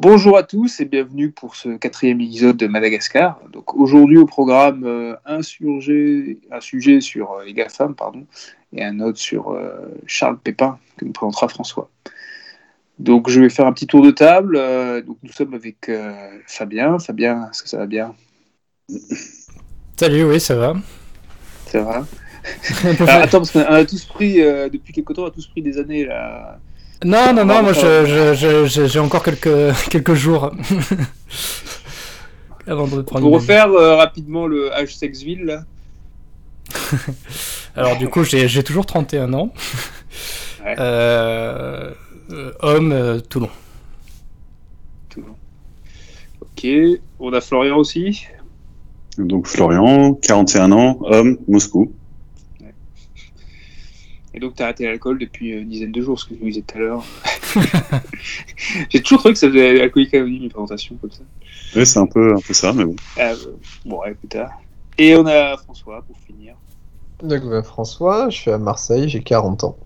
Bonjour à tous et bienvenue pour ce 4e épisode de Madagascar. Donc aujourd'hui au programme un sujet sur les GAFAM et un autre sur Charles Pépin que nous présentera François. Donc je vais faire un petit tour de table. Donc nous sommes avec Fabien. Fabien, est-ce que ça va bien ? Salut, oui, ça va. Ça va. Alors, attends, parce qu'on a tous pris, depuis quelque temps, des années là. Non, moi j'ai encore quelques jours avant de prendre. Pour refaire rapidement le H-Sexville, là. Alors du coup, j'ai toujours 31 ans, ouais. Homme, Toulon. Ok, on a Florian aussi. Donc Florian, 41 ans, homme, Moscou. Et donc, t'as arrêté l'alcool depuis une dizaine de jours, ce que je vous disais tout à l'heure. J'ai toujours cru que ça faisait alcoolique anonyme, une présentation comme ça. Oui, c'est un peu ça, mais bon. Bon, ouais, plus tard. Et on a François, pour finir. Donc, François, je suis à Marseille, j'ai 40 ans.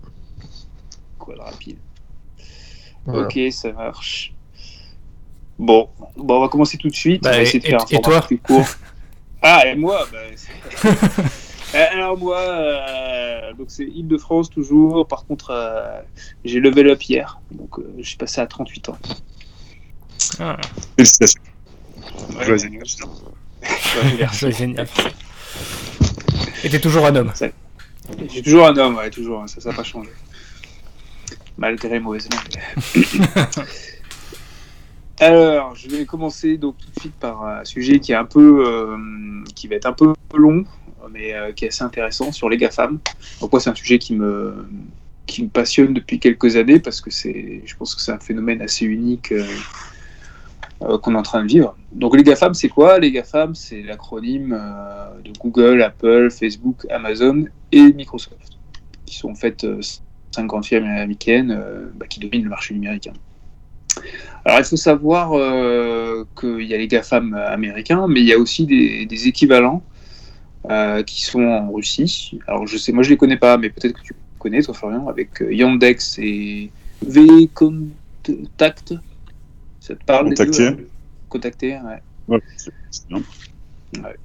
Quoi, le rapide. Voilà. Ok, ça marche. Bon, on va commencer tout de suite. Bah, on va essayer de faire un format plus court. Ah, et moi Alors moi, donc c'est Île-de-France toujours, par contre j'ai level up hier, donc je suis passé à 38 ans. Ah. Félicitations. Joyeux anniversaire. Joyeux anniversaire. Et t'es toujours un homme. J'ai toujours un homme, ouais, toujours, hein, ça n'a pas changé. Malgré les mauvaises langues. Alors, je vais commencer donc tout de suite par un sujet qui est un peu, qui va être un peu long, mais qui est assez intéressant, sur les GAFAM. Donc moi, c'est un sujet qui me passionne depuis quelques années, parce que je pense que c'est un phénomène assez unique qu'on est en train de vivre. Donc les GAFAM, c'est quoi ? Les GAFAM, c'est l'acronyme de Google, Apple, Facebook, Amazon et Microsoft, qui sont en fait 5 grandes firmes américaines qui dominent le marché numérique. Alors il faut savoir qu'il y a les GAFAM américains, mais il y a aussi des équivalents qui sont en Russie. Alors je sais, moi je les connais pas, mais peut-être que tu connais, toi Florian, avec Yandex et VKontakte. Ça te parle ? Contacté, ouais. Ouais, c'est bien. Ouais.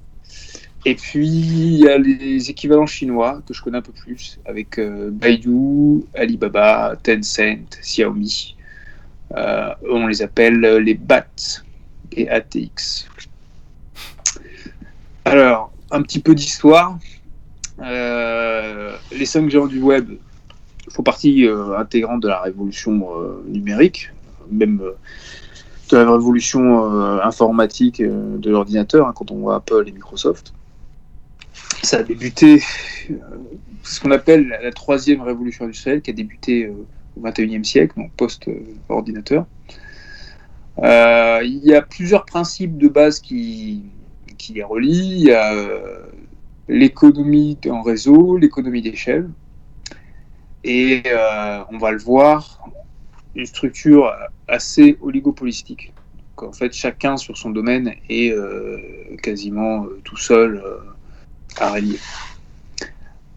Et puis il y a les équivalents chinois que je connais un peu plus, avec Baidu, Alibaba, Tencent, Xiaomi. On les appelle les BAT et ATX. Alors, un petit peu d'histoire. Les 5 géants du web font partie intégrante de la révolution numérique, même de la révolution informatique de l'ordinateur, hein, quand on voit Apple et Microsoft. Ça a débuté, ce qu'on appelle la 3e révolution industrielle, qui a débuté au XXIe siècle, donc post-ordinateur. Il y a plusieurs principes de base qui les relie. Il y a l'économie en réseau, l'économie d'échelle, et on va le voir, une structure assez oligopolistique. Donc, en fait, chacun sur son domaine est quasiment tout seul à régner.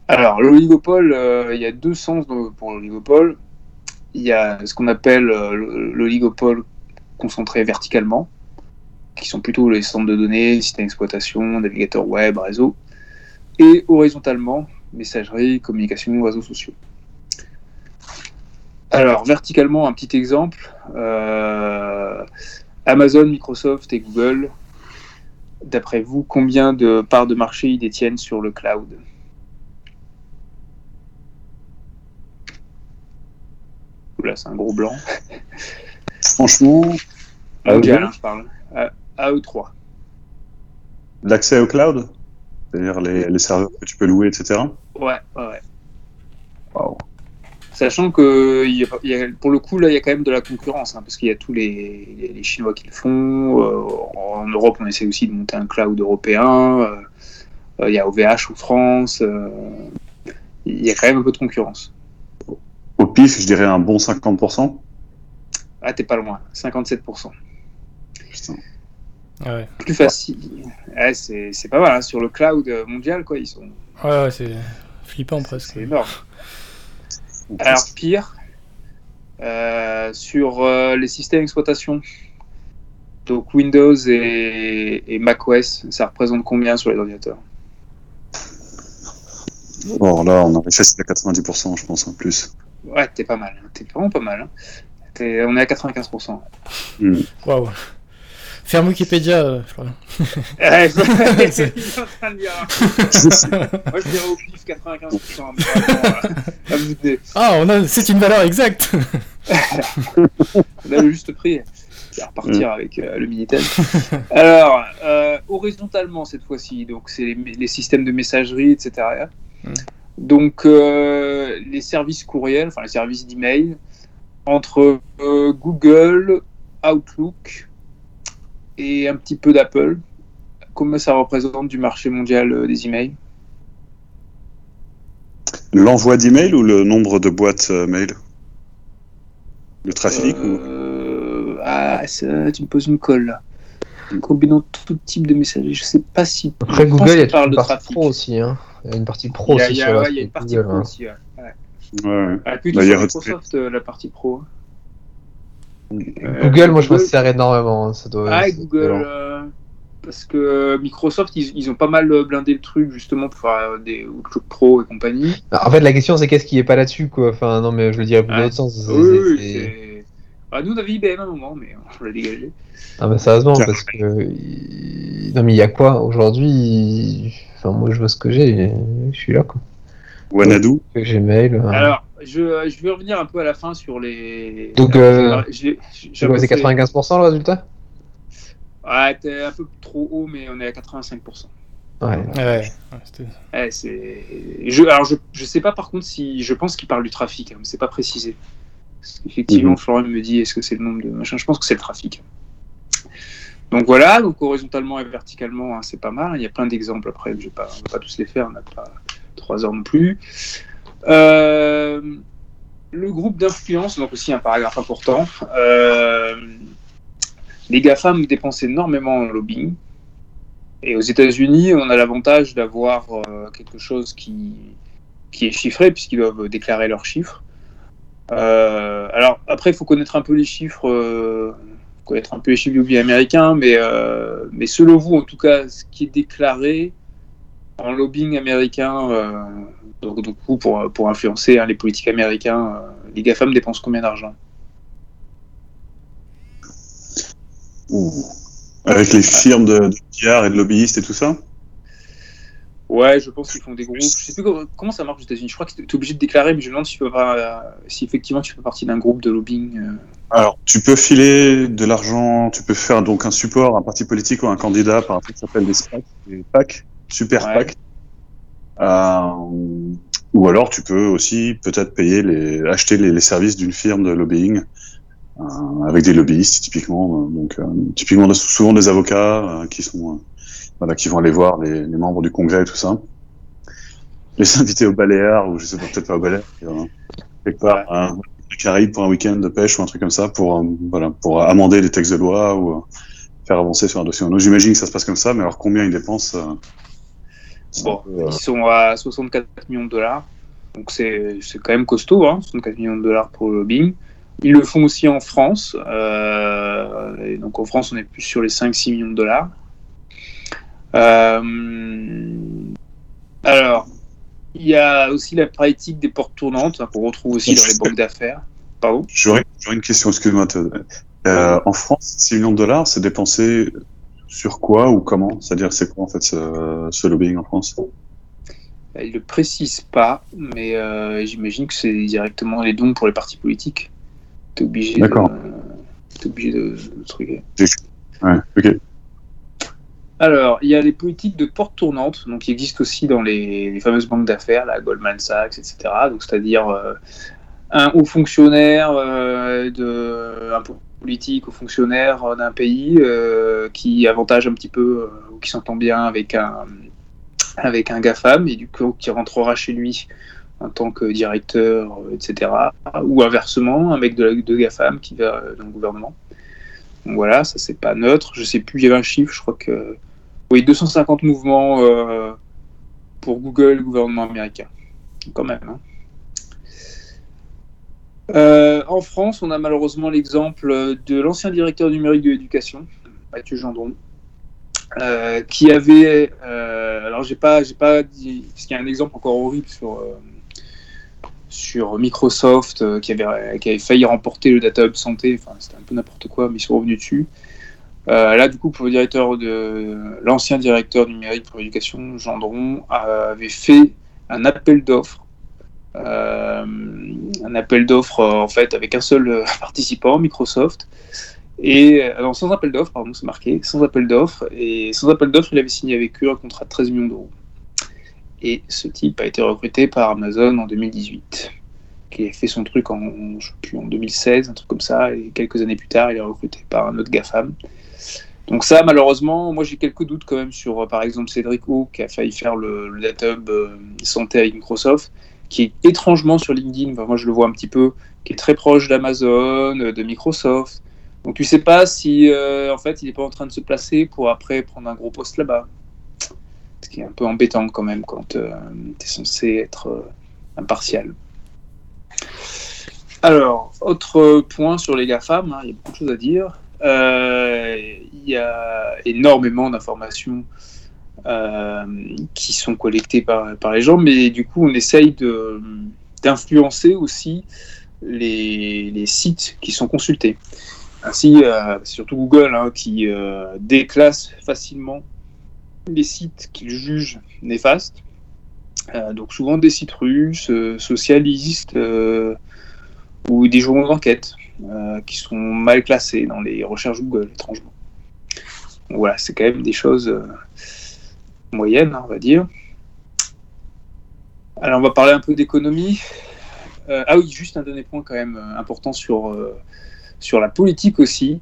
Alors, l'oligopole, il y a deux sens pour l'oligopole. Il y a ce qu'on appelle l'oligopole concentré verticalement, qui sont plutôt les centres de données, systèmes d'exploitation, navigateurs web, réseaux, et horizontalement, messagerie, communication, réseaux sociaux. Alors, verticalement, un petit exemple, Amazon, Microsoft et Google, d'après vous, combien de parts de marché ils détiennent sur le cloud ? Là, c'est un gros blanc. Franchement, Alain, je parle. À eux 3. L'accès au cloud, c'est-à-dire les serveurs que tu peux louer, etc. Ouais. Waouh. Sachant que pour le coup, là, il y a quand même de la concurrence, hein, parce qu'il y a tous les Chinois qui le font. En Europe, on essaie aussi de monter un cloud européen. Il y a OVH en France. Il y a quand même un peu de concurrence. Au pif, je dirais un bon 50%. Ah, t'es pas loin. 57%. Putain. Ah ouais. Plus facile. Ouais, c'est pas mal, hein. Sur le cloud mondial, quoi, ils sont... Ouais, c'est flippant presque. C'est énorme. Alors, pire, sur les systèmes d'exploitation, Donc Windows et macOS, ça représente combien sur les ordinateurs ? Bon, là, on a réussi à 90%, je pense, en plus. Ouais, t'es pas mal, hein. T'es vraiment pas mal. Hein. On est à 95%. Mmh. Waouh. Ferme Wikipédia, Florian. Il est en train de dire. Moi, je dirais au pif 95%. Mais ah, c'est une valeur exacte. On a le juste prix. À repartir avec le Minitel. Alors, horizontalement cette fois-ci, donc c'est les systèmes de messagerie, etc. Donc, les services courriels, enfin les services d'email, entre Google, Outlook et un petit peu d'Apple, comment ça représente du marché mondial des emails ? L'envoi d'email ou le nombre de boîtes mail ? Le trafic ou... Ah, ça, tu me poses une colle là. Combinant tout type de messagerie, je sais pas si. Après Google, il y a une partie pro aussi. Hein. Il y a une partie pro aussi. Il y a une partie pro aussi. Ouais. Ah, puis d'ailleurs, Microsoft, la partie pro. Google, moi je me sers énormément. Hein. Ça doit. Ah, Google, parce que Microsoft, ils ont pas mal blindé le truc justement pour faire des trucs pro et compagnie. En fait, la question c'est qu'est-ce qui est pas là-dessus quoi. Enfin, non, mais je le dirais pour l'autre sens. Oui, c'est... Nous, on avait IBM à un moment, mais on l'a dégagé. Ah, bah, sérieusement, parce que. Non, mais il y a quoi aujourd'hui ? Enfin, moi, je vois ce que j'ai, je suis là, quoi. Wanadu ? Gmail. Alors, je vais revenir un peu à la fin sur les. Donc, c'est 95% le résultat ? Ouais, t'es un peu trop haut, mais on est à 85%. Ouais, c'est. Je sais pas, par contre, si. Je pense qu'il parle du trafic, hein, mais c'est pas précisé. Effectivement, Florian me dit est-ce que c'est le nombre de machin ? Je pense que c'est le trafic. Donc voilà, donc horizontalement et verticalement, hein, c'est pas mal. Il y a plein d'exemples après, je ne vais pas tous les faire, on n'a pas 3 heures non plus. Le groupe d'influence, donc aussi un paragraphe important. Les GAFAM dépensent énormément en lobbying. Et aux États-Unis, on a l'avantage d'avoir quelque chose qui est chiffré, puisqu'ils doivent déclarer leurs chiffres. Alors après il faut connaître un peu les chiffres du lobby américain, mais selon vous en tout cas ce qui est déclaré en lobbying américain, donc pour influencer les politiques américains, les GAFAM dépensent combien d'argent ? Avec les firmes de PR et de lobbyistes et tout ça ? Ouais, je pense qu'ils font des groupes. Je sais plus comment ça marche aux États-Unis. Je crois que tu es obligé de déclarer, mais je me demande si, si effectivement tu fais partie d'un groupe de lobbying. Alors, tu peux filer de l'argent, tu peux faire donc un support à un parti politique ou à un candidat par un truc qui s'appelle des PAC, super PAC. Ou alors, tu peux aussi peut-être acheter les services d'une firme de lobbying avec des lobbyistes, typiquement. Donc, typiquement, souvent des avocats qui sont. Voilà, qui vont aller voir les membres du Congrès et tout ça. Les inviter au Baléares, ou je sais pas, peut-être pas au Baléares, quelque part, les Caraïbes pour un week-end de pêche ou un truc comme ça, pour amender les textes de loi ou faire avancer sur un dossier. Donc, j'imagine que ça se passe comme ça, mais alors combien ils dépensent ils sont à 64 millions de dollars, donc c'est quand même costaud, hein, 64 millions de dollars pour le lobbying. Ils le font aussi en France, et donc en France on est plus sur les 5-6 millions de dollars. Alors, il y a aussi la pratique des portes tournantes, hein, qu'on retrouve aussi dans les banques d'affaires. Pardon ? J'aurais une question, excuse-moi. En France, 6 millions de dollars, c'est dépensé sur quoi ou comment ? C'est-à-dire, c'est quoi en fait ce lobbying en France ? Ils ne le précisent pas, mais j'imagine que c'est directement les dons pour les partis politiques. Tu es obligé de truquer. Ouais, ok. Alors, il y a les politiques de porte tournante, donc qui existent aussi dans les fameuses banques d'affaires, la Goldman Sachs, etc. Donc, c'est-à-dire un haut fonctionnaire, un politique ou fonctionnaire d'un pays qui avantage un petit peu ou qui s'entend bien avec un GAFAM et du coup qui rentrera chez lui en tant que directeur, etc. Ou inversement, un mec de GAFAM qui va dans le gouvernement. Donc voilà, ça c'est pas neutre. Je sais plus, il y avait un chiffre, je crois que... Oui, 250 mouvements pour Google et le gouvernement américain. Quand même. Hein. En France, on a malheureusement l'exemple de l'ancien directeur numérique de l'éducation, battu Gendron, qui avait, alors j'ai pas dit, parce qu'il y a un exemple encore horrible sur Microsoft, qui avait failli remporter le Data Hub Santé, enfin c'était un peu n'importe quoi, mais ils sont revenus dessus. Là, du coup, pour le l'ancien directeur numérique pour l'éducation, Gendron, avait fait un appel d'offres. Un appel d'offres, en fait, avec un seul participant, Microsoft. Sans appel d'offres, pardon, c'est marqué, sans appel d'offres. Et sans appel d'offres, il avait signé avec eux un contrat de 13 millions d'euros. Et ce type a été recruté par Amazon en 2018. Qui a fait son truc en 2016, un truc comme ça, et quelques années plus tard, il est recruté par un autre GAFAM. Donc ça, malheureusement, moi j'ai quelques doutes quand même sur, par exemple, Cédric O, qui a failli faire le Data Hub Santé avec Microsoft, qui est étrangement sur LinkedIn, enfin, moi je le vois un petit peu, qui est très proche d'Amazon, de Microsoft. Donc tu sais pas si, en fait, il n'est pas en train de se placer pour après prendre un gros poste là-bas. Ce qui est un peu embêtant quand même, quand tu es censé être impartial. Alors, autre point sur les GAFAM, il y a beaucoup de choses à dire. Il y a énormément d'informations qui sont collectées par les gens, mais du coup, on essaye d'influencer aussi les sites qui sont consultés. Ainsi, c'est surtout Google qui déclasse facilement les sites qu'il juge néfastes. Donc souvent des sites russes, socialistes ou des journaux d'enquête qui sont mal classés dans les recherches Google, étrangement. Donc, voilà, c'est quand même des choses moyennes, on va dire. Alors on va parler un peu d'économie. Juste un dernier point quand même important sur la politique aussi.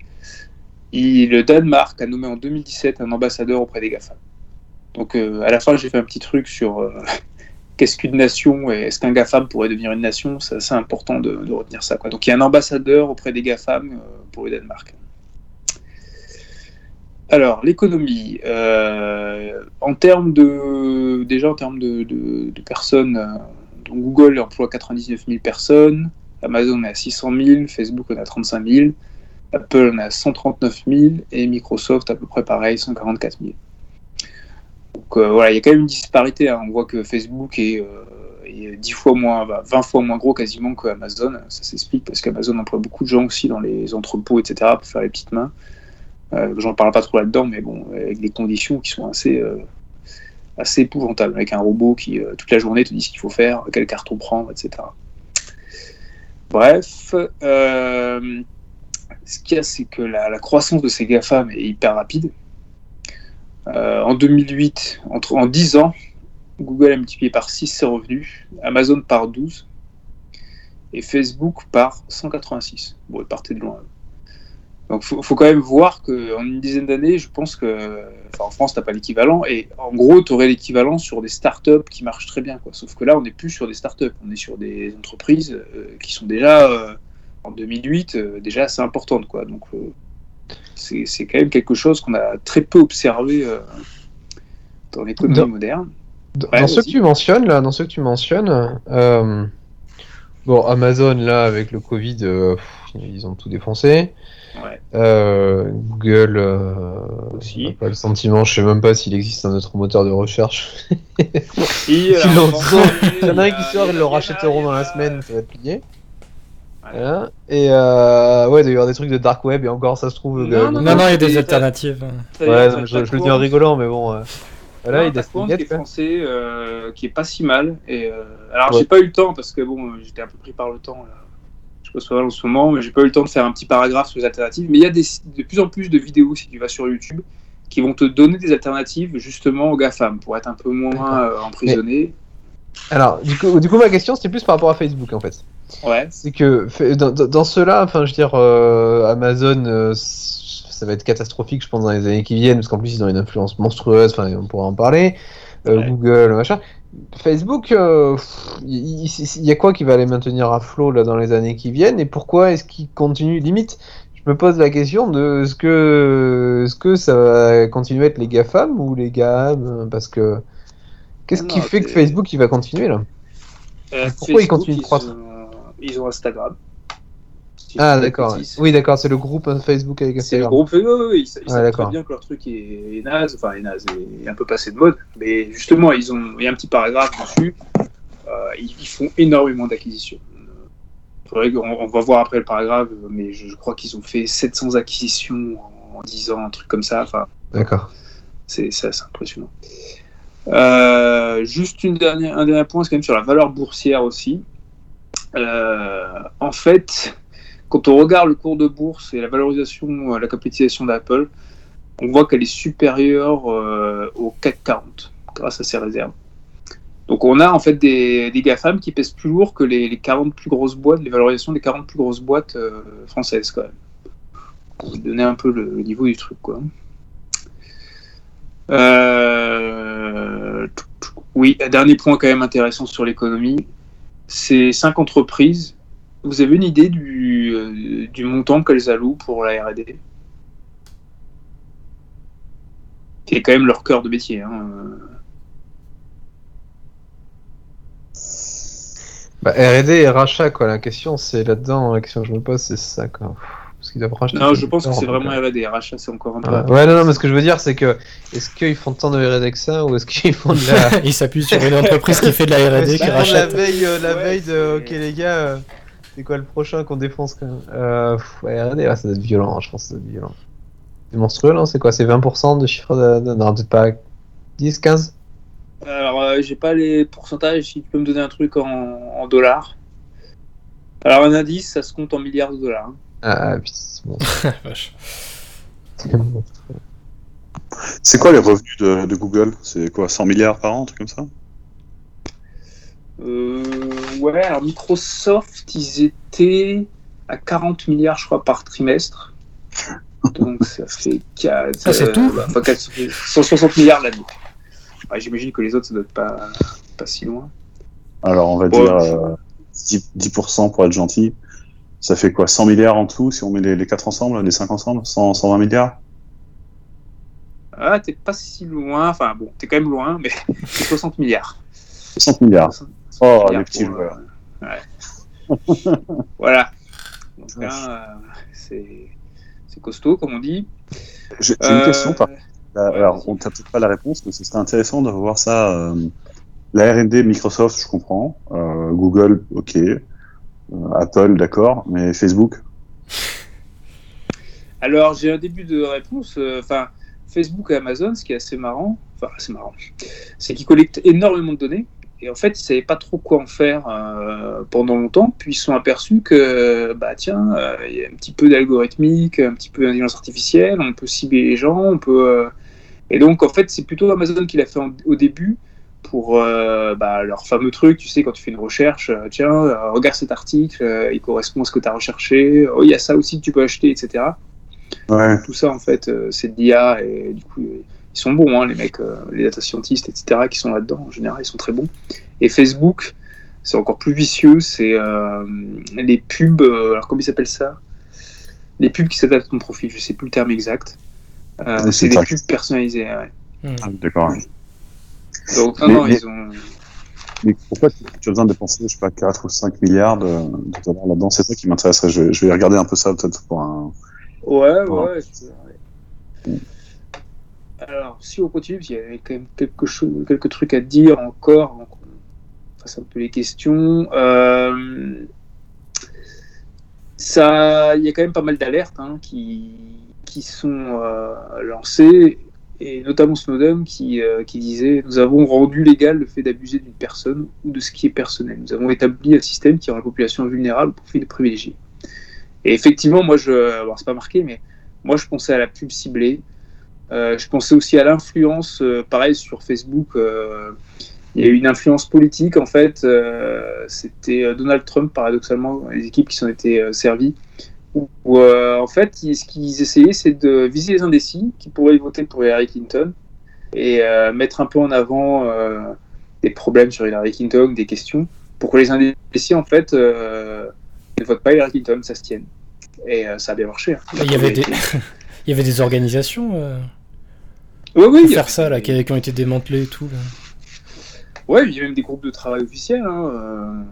Le Danemark a nommé en 2017 un ambassadeur auprès des GAFAM. Donc à la fin j'ai fait un petit truc sur qu'est-ce qu'une nation et est-ce qu'un GAFAM pourrait devenir une nation, c'est assez important de retenir ça, quoi. Donc il y a un ambassadeur auprès des GAFAM pour le Danemark. Alors l'économie, en termes de personnes, donc Google emploie 99 000 personnes, Amazon est à 600 000, Facebook on est à 35 000, Apple on est à 139 000 et Microsoft à peu près pareil, 144 000. Donc voilà, il y a quand même une disparité, on voit que Facebook est 20 fois moins gros quasiment que Amazon, ça s'explique parce qu'Amazon emploie beaucoup de gens aussi dans les entrepôts, etc., pour faire les petites mains. J'en parle pas trop là-dedans, mais bon, avec des conditions qui sont assez épouvantables, avec un robot qui toute la journée te dit ce qu'il faut faire, quel carton prendre, etc. Bref, ce qu'il y a, c'est que la croissance de ces GAFAM est hyper rapide. En 2008, en 10 ans, Google a multiplié par 6 ses revenus, Amazon par 12 et Facebook par 186. Bon, il partait de loin. Donc, faut quand même voir qu'en une dizaine d'années, je pense que, en France, t'as pas l'équivalent et en gros, t'aurais l'équivalent sur des startups qui marchent très bien, quoi. Sauf que là, on n'est plus sur des startups, on est sur des entreprises qui sont déjà, en 2008, déjà assez importantes, quoi. Donc, c'est quand même quelque chose qu'on a très peu observé dans l'économie moderne. Dans ce que tu mentionnes, Amazon, là, avec le Covid, ils ont tout défoncé. Ouais. Google, aussi. Pas le sentiment, je sais même pas s'il existe un autre moteur de recherche. Si, il y en a un qui sort, ils le rachètent euros dans la semaine, ça va être plié. Voilà. Et il doit y avoir des trucs de dark web et encore ça se trouve. Non, il y a des alternatives. Je le dis en rigolant, mais bon. Voilà, il y a des qui est français, qui est pas si mal. Et j'ai pas eu le temps parce que bon, j'étais un peu pris par le temps. Là. Je bosse pas mal en ce moment, mais j'ai pas eu le temps de faire un petit paragraphe sur les alternatives. Mais il y a de plus en plus de vidéos si tu vas sur YouTube qui vont te donner des alternatives justement aux GAFAM pour être un peu moins emprisonné. Mais... Alors, du coup, ma question c'était plus par rapport à Facebook en fait. Ouais. C'est que dans ceux-là, Amazon, ça va être catastrophique, je pense, dans les années qui viennent, parce qu'en plus ils ont une influence monstrueuse. Enfin, on pourra en parler. Google, machin. Facebook, il y a quoi qui va les maintenir à flot là dans les années qui viennent et pourquoi est-ce qu'ils continuent limite? Je me pose la question de est-ce que ça va continuer à être les GAFAM ou les GAM parce que qu'est-ce qui fait que Facebook il va continuer là? Pourquoi Facebook, ils continuent de croître? Ils ont Instagram. Ah d'accord. Oui d'accord, c'est le groupe Facebook avec Instagram. C'est le groupe Facebook, oui. Ils savent très bien que leur truc est naze, enfin est naze, est un peu passé de mode. Mais justement, ils ont, il y a un petit paragraphe dessus. Ils font énormément d'acquisitions. On va voir après le paragraphe, mais je crois qu'ils ont fait 700 acquisitions en 10 ans, un truc comme ça. Enfin, d'accord. C'est assez impressionnant. Juste un dernier point, c'est quand même sur la valeur boursière aussi. En fait, quand on regarde le cours de bourse et la valorisation, la capitalisation d'Apple, on voit qu'elle est supérieure au CAC 40 grâce à ses réserves. Donc on a en fait des GAFAM qui pèsent plus lourd que les 40 plus grosses boîtes, les valorisations des 40 plus grosses boîtes françaises quand même. Pour donner un peu le niveau du truc quoi. Oui, dernier point quand même intéressant sur l'économie, c'est 5 entreprises. Vous avez une idée du montant qu'elles allouent pour la R&D ? Qui est quand même leur cœur de métier. Hein. Bah, R&D et rachat quoi. La question c'est là-dedans, la question que je me pose c'est ça quoi. Parce qu'ils doivent racheter. Non, je pense que c'est vraiment R&D. Rachat, c'est encore un peu. Ah, ouais, non, mais ce que je veux dire, c'est que est-ce qu'ils font tant de R&D que ça, ou est-ce qu'ils font de la. Ils s'appuient sur une entreprise qui fait de la R&D qui rachète. La veille de. Ok les gars, c'est quoi le prochain qu'on défonce quand même R&D, là, ça doit être violent. Je pense que ça doit être violent. C'est monstrueux, non ? C'est quoi ? C'est 20% de chiffre de. Non, peut-être pas 10, 15 ? Alors, j'ai pas les pourcentages. Si tu peux me donner un truc en dollars. Alors, un indice, ça se compte en milliards de dollars. Hein. Ah putain, c'est bon. Vache. C'est quoi les revenus de Google ? C'est quoi, 100 milliards par an, un truc comme ça ? Ouais, alors Microsoft, ils étaient à 40 milliards, je crois, par trimestre. Donc ça fait 4, c'est tout bah, 160 milliards l'année. Ouais, j'imagine que les autres, ça doit être pas si loin. Alors on va dire 10% pour être gentil. Ça fait quoi, 100 milliards en tout, si on met les 4 ensemble, les 5 ensemble, 120 milliards ? Ah, t'es pas si loin, enfin bon, t'es quand même loin, mais 60 milliards. 60 milliards. 60 milliards les petits joueurs. Ouais. Voilà. Donc là, c'est costaud, comme on dit. J'ai une question, alors on t'a peut-être pas la réponse, mais ce serait intéressant de voir ça. La R&D, Microsoft, je comprends. Google, ok. Apple, d'accord, mais Facebook ? Alors, j'ai un début de réponse. Enfin, Facebook et Amazon, ce qui est assez marrant, c'est qu'ils collectent énormément de données. Et en fait, ils ne savaient pas trop quoi en faire pendant longtemps. Puis, ils se sont aperçus que, bah tiens, il y a un petit peu d'algorithmique, un petit peu d'intelligence artificielle, on peut cibler les gens, on peut... Et donc, en fait, c'est plutôt Amazon qui l'a fait au début, pour leur fameux truc, tu sais, quand tu fais une recherche, regarde cet article, il correspond à ce que tu as recherché, oh, il y a ça aussi que tu peux acheter, etc. Ouais. Tout ça, en fait, c'est de l'IA, et du coup, ils sont bons, hein, les mecs, les data scientists, etc., qui sont là-dedans, en général, ils sont très bons. Et Facebook, c'est encore plus vicieux, c'est les pubs, alors comment ils s'appellent ça ? Les pubs qui s'adaptent à ton profil, je ne sais plus le terme exact. C'est des pubs personnalisées, ouais. Mmh. D'accord, oui. Donc, mais ils ont... Mais pourquoi tu as besoin de dépenser, je sais pas, 4 ou 5 milliards de dollars là-dedans ? C'est ça qui m'intéresserait. Je vais regarder un peu ça, peut-être, pour un... Ouais, pour ouais. Un... Alors, si on continue, parce qu'il y avait quand même quelques trucs à dire encore, donc on fasse un peu les questions. Ça, il y a quand même pas mal d'alertes hein, qui sont lancées. Et notamment Snowden qui disait « Nous avons rendu légal le fait d'abuser d'une personne ou de ce qui est personnel. Nous avons établi un système qui rend la population vulnérable au profit des privilégiés. » Et effectivement, moi, alors c'est pas marqué, mais moi, je pensais à la pub ciblée. Je pensais aussi à l'influence, pareil, sur Facebook. Il y a eu une influence politique, en fait. C'était Donald Trump, paradoxalement, les équipes qui s'en étaient servies. Où en fait, ce qu'ils essayaient, c'est de viser les indécis qui pourraient voter pour Hillary Clinton et mettre un peu en avant des problèmes sur Hillary Clinton, des questions, pour que les indécis, en fait, ne votent pas Hillary Clinton, ça se tienne. Et ça a bien marché. Hein. Il y avait des organisations oui, pour faire ça, là, qui ont été démantelées et tout. Là. Ouais, il y a même des groupes de travail officiels, hein,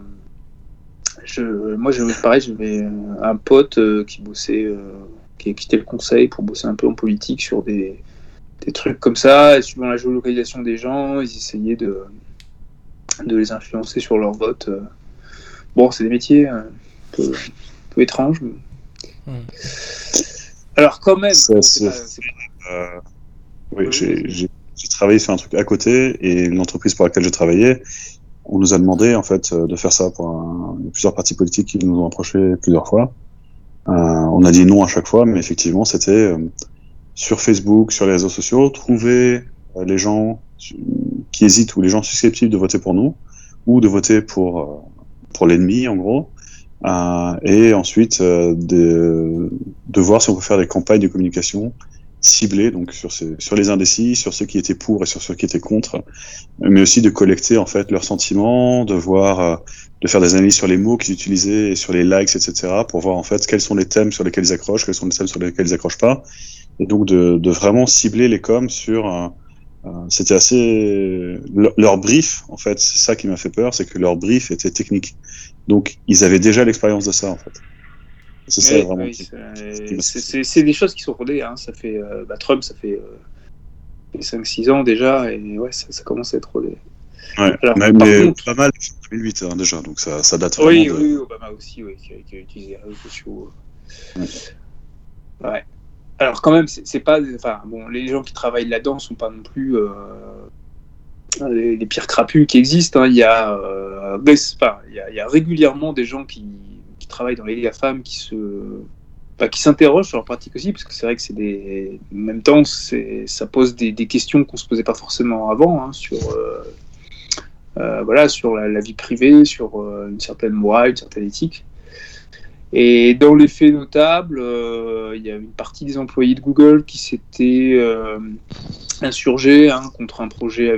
Moi, pareil, j'avais un pote qui bossait, qui a quitté le conseil pour bosser un peu en politique sur des trucs comme ça, et suivant la géolocalisation des gens, ils essayaient de les influencer sur leur vote. Bon, c'est des métiers un peu étranges. Mais... Alors, quand même... J'ai travaillé sur un truc à côté, et l'entreprise pour laquelle je travaillais, on nous a demandé en fait de faire ça pour plusieurs partis politiques qui nous ont approchés plusieurs fois. On a dit non à chaque fois, mais effectivement c'était sur Facebook, sur les réseaux sociaux, trouver les gens qui hésitent ou les gens susceptibles de voter pour nous ou de voter pour l'ennemi en gros, et ensuite de voir si on peut faire des campagnes de communication ciblé donc sur les indécis, sur ceux qui étaient pour et sur ceux qui étaient contre, mais aussi de collecter en fait leurs sentiments, de voir, de faire des analyses sur les mots qu'ils utilisaient et sur les likes, etc., pour voir en fait quels sont les thèmes sur lesquels ils accrochent, quels sont les thèmes sur lesquels ils accrochent pas, et donc de vraiment cibler les coms sur c'était assez leur brief en fait. C'est ça qui m'a fait peur, c'est que leur brief était technique, donc ils avaient déjà l'expérience de ça en fait. C'est des choses qui sont rodées, hein. Ça fait Trump, ça fait 5-6 ans déjà, et ouais, ça commence à être rodé. Ouais, alors, par contre, pas mal en 2008 hein, déjà, donc ça date vraiment. Oui, Obama aussi, oui, qui a utilisé les réseaux sociaux. Ouais. Alors quand même, c'est pas, enfin bon, les gens qui travaillent là-dedans sont pas non plus les pires crapus qui existent. Hein. Il y a régulièrement des gens qui travaillent dans les GAFAM, qui s'interrogent sur leur pratique aussi, parce que c'est vrai que en même temps, ça pose des questions qu'on se posait pas forcément avant, hein, sur la vie privée, sur une certaine morale, une certaine éthique. Et dans les faits notables, il y a une partie des employés de Google qui s'étaient insurgés hein, contre un projet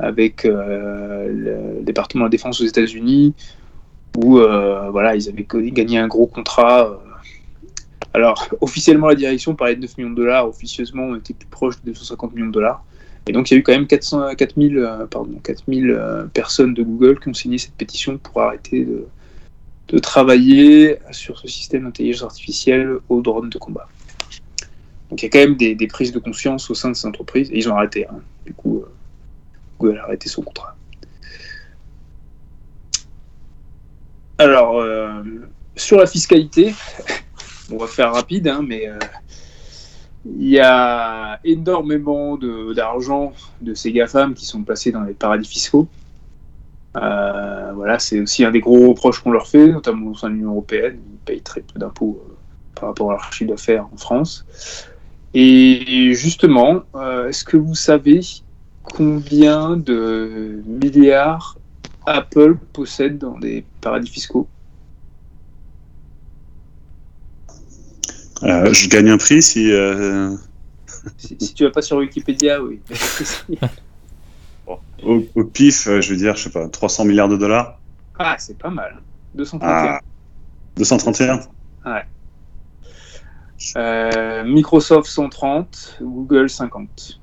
avec le département de la défense aux États-Unis, où ils avaient gagné un gros contrat. Alors, officiellement, la direction parlait de 9 millions de dollars. Officieusement, on était plus proche de 250 millions de dollars. Et donc, il y a eu quand même 4 000 personnes de Google qui ont signé cette pétition pour arrêter de travailler sur ce système d'intelligence artificielle aux drones de combat. Donc, il y a quand même des prises de conscience au sein de ces entreprises. Et ils ont arrêté. Hein. Du coup, Google a arrêté son contrat. Alors, sur la fiscalité, on va faire rapide, hein, mais y a énormément d'argent de ces GAFAM qui sont placés dans les paradis fiscaux. C'est aussi un des gros reproches qu'on leur fait, notamment au sein de l'Union européenne. Ils payent très peu d'impôts par rapport à leur chiffre d'affaires en France. Et justement, est-ce que vous savez combien de milliards Apple possède dans des paradis fiscaux? Je gagne un prix si... Si tu vas pas sur Wikipédia, oui. au pif, je veux dire, je sais pas, 300 milliards de dollars. Ah, c'est pas mal. 231. Ah, 231 ouais. Microsoft 130, Google 50.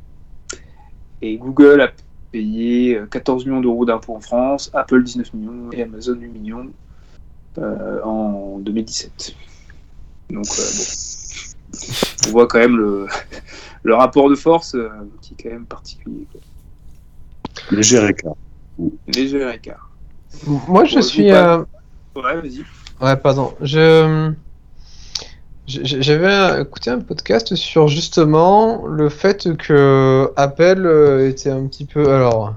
Et Google a payé 14 millions d'euros d'impôts en France, Apple 19 millions et Amazon 8 millions en 2017. Donc, on voit quand même le rapport de force qui est quand même particulier. Quoi. Léger écart. Moi, je suis... Ouais, vas-y. Ouais, pardon. J'avais écouté un podcast sur justement le fait que Apple était un petit peu, alors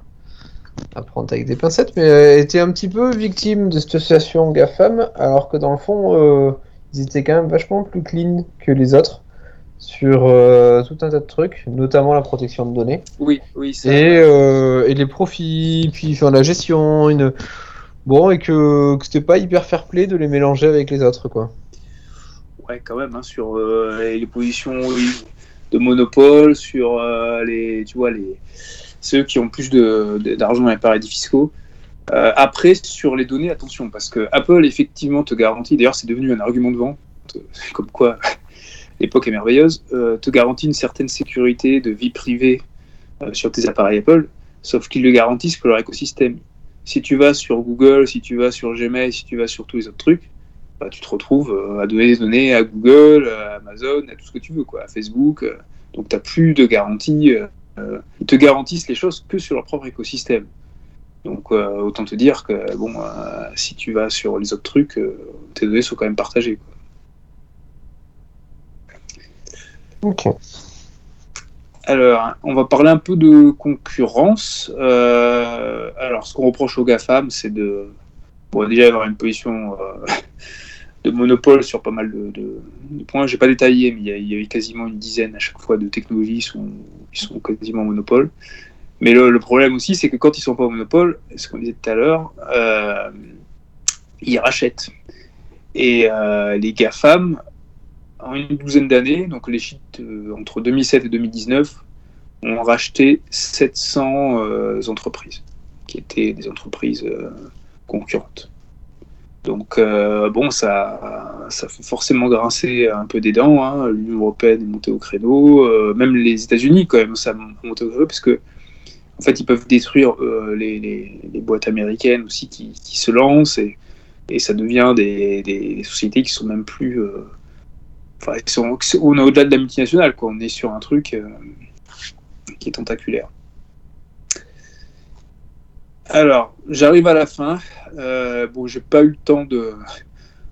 à prendre avec des pincettes, mais était un petit peu victime de cette association GAFAM, alors que dans le fond, ils étaient quand même vachement plus clean que les autres sur tout un tas de trucs, notamment la protection de données. Oui. Ça... Et les profits, puis enfin la gestion, et que c'était pas hyper fair-play de les mélanger avec les autres, quoi. Ouais, quand même, hein, sur les positions de monopole, sur ceux qui ont plus d'argent dans les paradis fiscaux. Après, sur les données, attention, parce que Apple, effectivement, te garantit, d'ailleurs, c'est devenu un argument de vente, comme quoi l'époque est merveilleuse, te garantit une certaine sécurité de vie privée sur tes appareils Apple, sauf qu'ils le garantissent pour leur écosystème. Si tu vas sur Google, si tu vas sur Gmail, si tu vas sur tous les autres trucs, bah, tu te retrouves à donner des données à Google, à Amazon, à tout ce que tu veux, quoi, à Facebook. Donc, tu n'as plus de garantie. Ils te garantissent les choses que sur leur propre écosystème. Donc, autant te dire que bon, si tu vas sur les autres trucs, tes données sont quand même partagées, quoi. Ok. Alors, on va parler un peu de concurrence. Alors, ce qu'on reproche aux GAFAM, c'est de déjà avoir une position de monopole sur pas mal de points. Je n'ai pas détaillé, mais il y avait quasiment une dizaine à chaque fois de technologies qui sont quasiment monopole. Mais le problème aussi, c'est que quand ils ne sont pas au monopole, ce qu'on disait tout à l'heure, ils rachètent. Et les GAFAM, en une douzaine d'années, donc les chiffres entre 2007 et 2019, ont racheté 700 entreprises, qui étaient des entreprises concurrentes. Donc, ça fait forcément grincer un peu des dents, hein. L'Union européenne est montée au créneau, même les États-Unis, quand même, ça a monté au créneau, parce que, en fait, ils peuvent détruire les boîtes américaines aussi qui se lancent, et ça devient des sociétés qui sont même plus. On est au-delà de la multinationale, quoi. On est sur un truc qui est tentaculaire. Alors, j'arrive à la fin. J'ai pas eu le temps de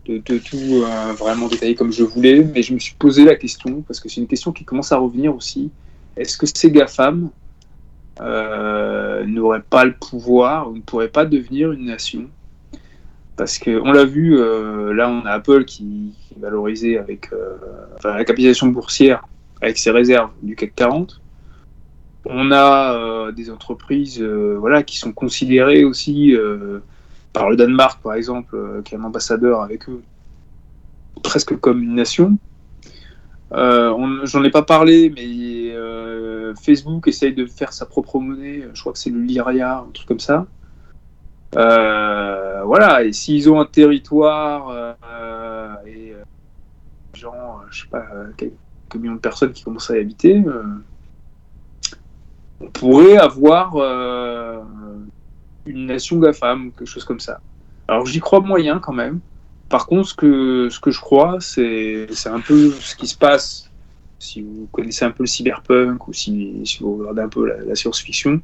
tout vraiment détailler comme je voulais, mais je me suis posé la question, parce que c'est une question qui commence à revenir aussi. Est-ce que ces GAFAM n'auraient pas le pouvoir, ou ne pourraient pas devenir une nation ? Parce qu'on l'a vu, là on a Apple qui est valorisé avec la capitalisation boursière, avec ses réserves du CAC 40. On a des entreprises qui sont considérées aussi par le Danemark, par exemple, qui a un ambassadeur avec eux, presque comme une nation. J'en ai pas parlé, mais Facebook essaye de faire sa propre monnaie, je crois que c'est le Lyria, un truc comme ça. Et s'ils ont un territoire quelques millions de personnes qui commencent à y habiter, on pourrait avoir une nation GAFAM, quelque chose comme ça. Alors j'y crois moyen quand même. Par contre, ce que je crois, c'est un peu ce qui se passe. Si vous connaissez un peu le cyberpunk, ou si vous regardez un peu la science-fiction,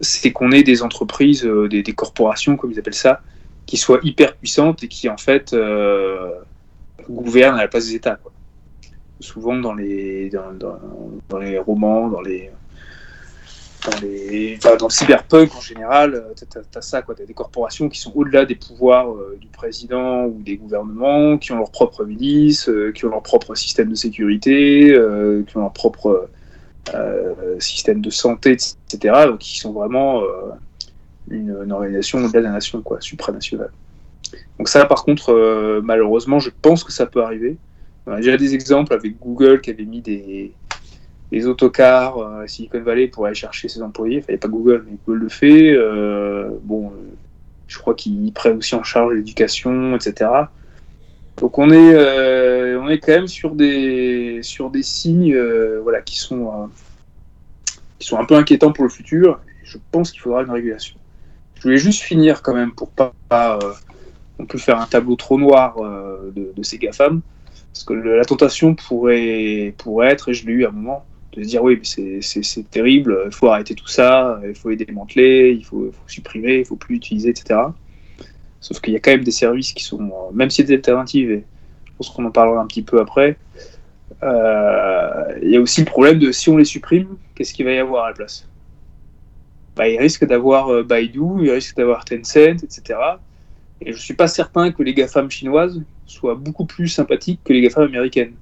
c'est qu'on ait des entreprises, des corporations, comme ils appellent ça, qui soient hyper puissantes et qui, en fait, gouvernent à la place des États, quoi. Souvent, dans les romans, dans le cyberpunk, en général, t'as ça, quoi. T'as des corporations qui sont au-delà des pouvoirs du président ou des gouvernements, qui ont leur propre milice, qui ont leur propre système de sécurité, qui ont leur propre... système de santé, etc. Donc, ils sont vraiment une organisation au-delà de la nation, quoi, supranationale. Donc ça, par contre, malheureusement, je pense que ça peut arriver. On a déjà des exemples avec Google qui avait mis des autocars à Silicon Valley pour aller chercher ses employés. Enfin, il n'y a pas Google, mais Google le fait. Je crois qu'ils prennent aussi en charge l'éducation, etc. Donc on est quand même sur des signes qui sont un peu inquiétants pour le futur. Et je pense qu'il faudra une régulation. Je voulais juste finir quand même pour pas non plus faire un tableau trop noir de ces GAFAM, parce que la tentation pourrait être, et je l'ai eu à un moment, de se dire oui mais c'est terrible, il faut arrêter tout ça, il faut les démanteler, il faut supprimer, il faut plus utiliser, etc. Sauf qu'il y a quand même des services qui sont, même si c'est des alternatives, et je pense qu'on en parlera un petit peu après, il y a aussi le problème de si on les supprime, qu'est-ce qu'il va y avoir à la place ? Il risque d'avoir Baidu, il risque d'avoir Tencent, etc. Et je ne suis pas certain que les GAFAM chinoises soient beaucoup plus sympathiques que les GAFAM américaines.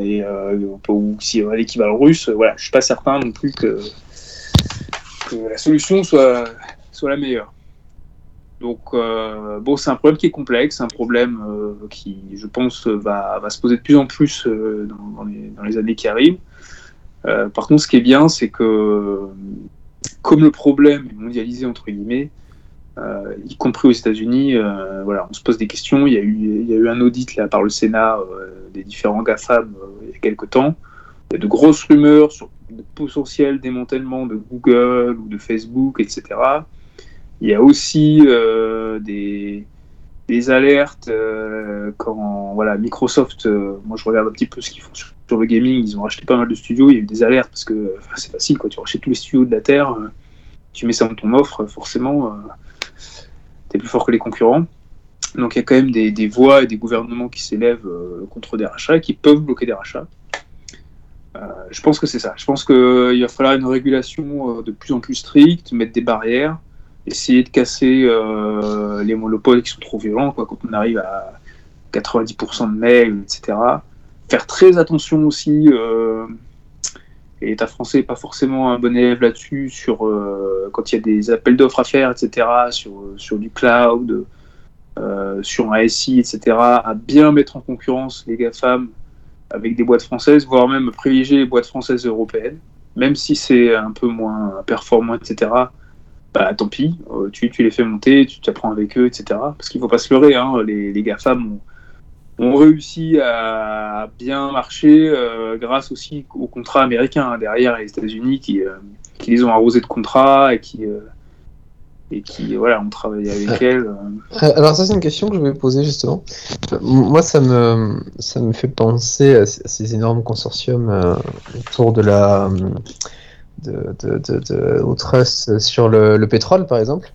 Ou si on a l'équivalent russe, je ne suis pas certain non plus que la solution soit la meilleure. Donc, c'est un problème qui est complexe, un problème qui, je pense, va se poser de plus en plus dans les années qui arrivent. Par contre, ce qui est bien, c'est que, comme le problème est mondialisé, entre guillemets, y compris aux États-Unis, on se pose des questions. Il y a eu un audit là, par le Sénat des différents GAFAM il y a quelques temps. Il y a de grosses rumeurs sur de potentiel démantèlement de Google ou de Facebook, etc. Il y a aussi des alertes quand voilà, Microsoft, moi je regarde un petit peu ce qu'ils font sur le gaming, ils ont racheté pas mal de studios, il y a eu des alertes parce que c'est facile, quoi, tu rachètes tous les studios de la Terre, tu mets ça dans ton offre, forcément, t'es plus fort que les concurrents. Donc il y a quand même des voix et des gouvernements qui s'élèvent contre des rachats et qui peuvent bloquer des rachats. Je pense que c'est ça. Je pense qu'il va falloir une régulation de plus en plus stricte, mettre des barrières, essayer de casser les monopoles qui sont trop violents, quoi, quand on arrive à 90% de mails, etc. Faire très attention aussi, et l'État français n'est pas forcément un bon élève là-dessus, sur quand il y a des appels d'offres à faire, etc., sur du cloud, sur un SI, etc., à bien mettre en concurrence les GAFAM avec des boîtes françaises, voire même privilégier les boîtes françaises européennes, même si c'est un peu moins performant, etc. Bah tant pis, tu les fais monter, tu t'apprends avec eux, etc. Parce qu'il ne faut pas se leurrer, hein, les GAFAM ont réussi à bien marcher grâce aussi aux contrats américains, hein, derrière les États-Unis qui les ont arrosés de contrats et qui voilà, on travaille avec elles. Alors ça, c'est une question que je voulais poser justement. Moi, ça me fait penser à ces énormes consortiums autour de la au trust sur le pétrole, par exemple,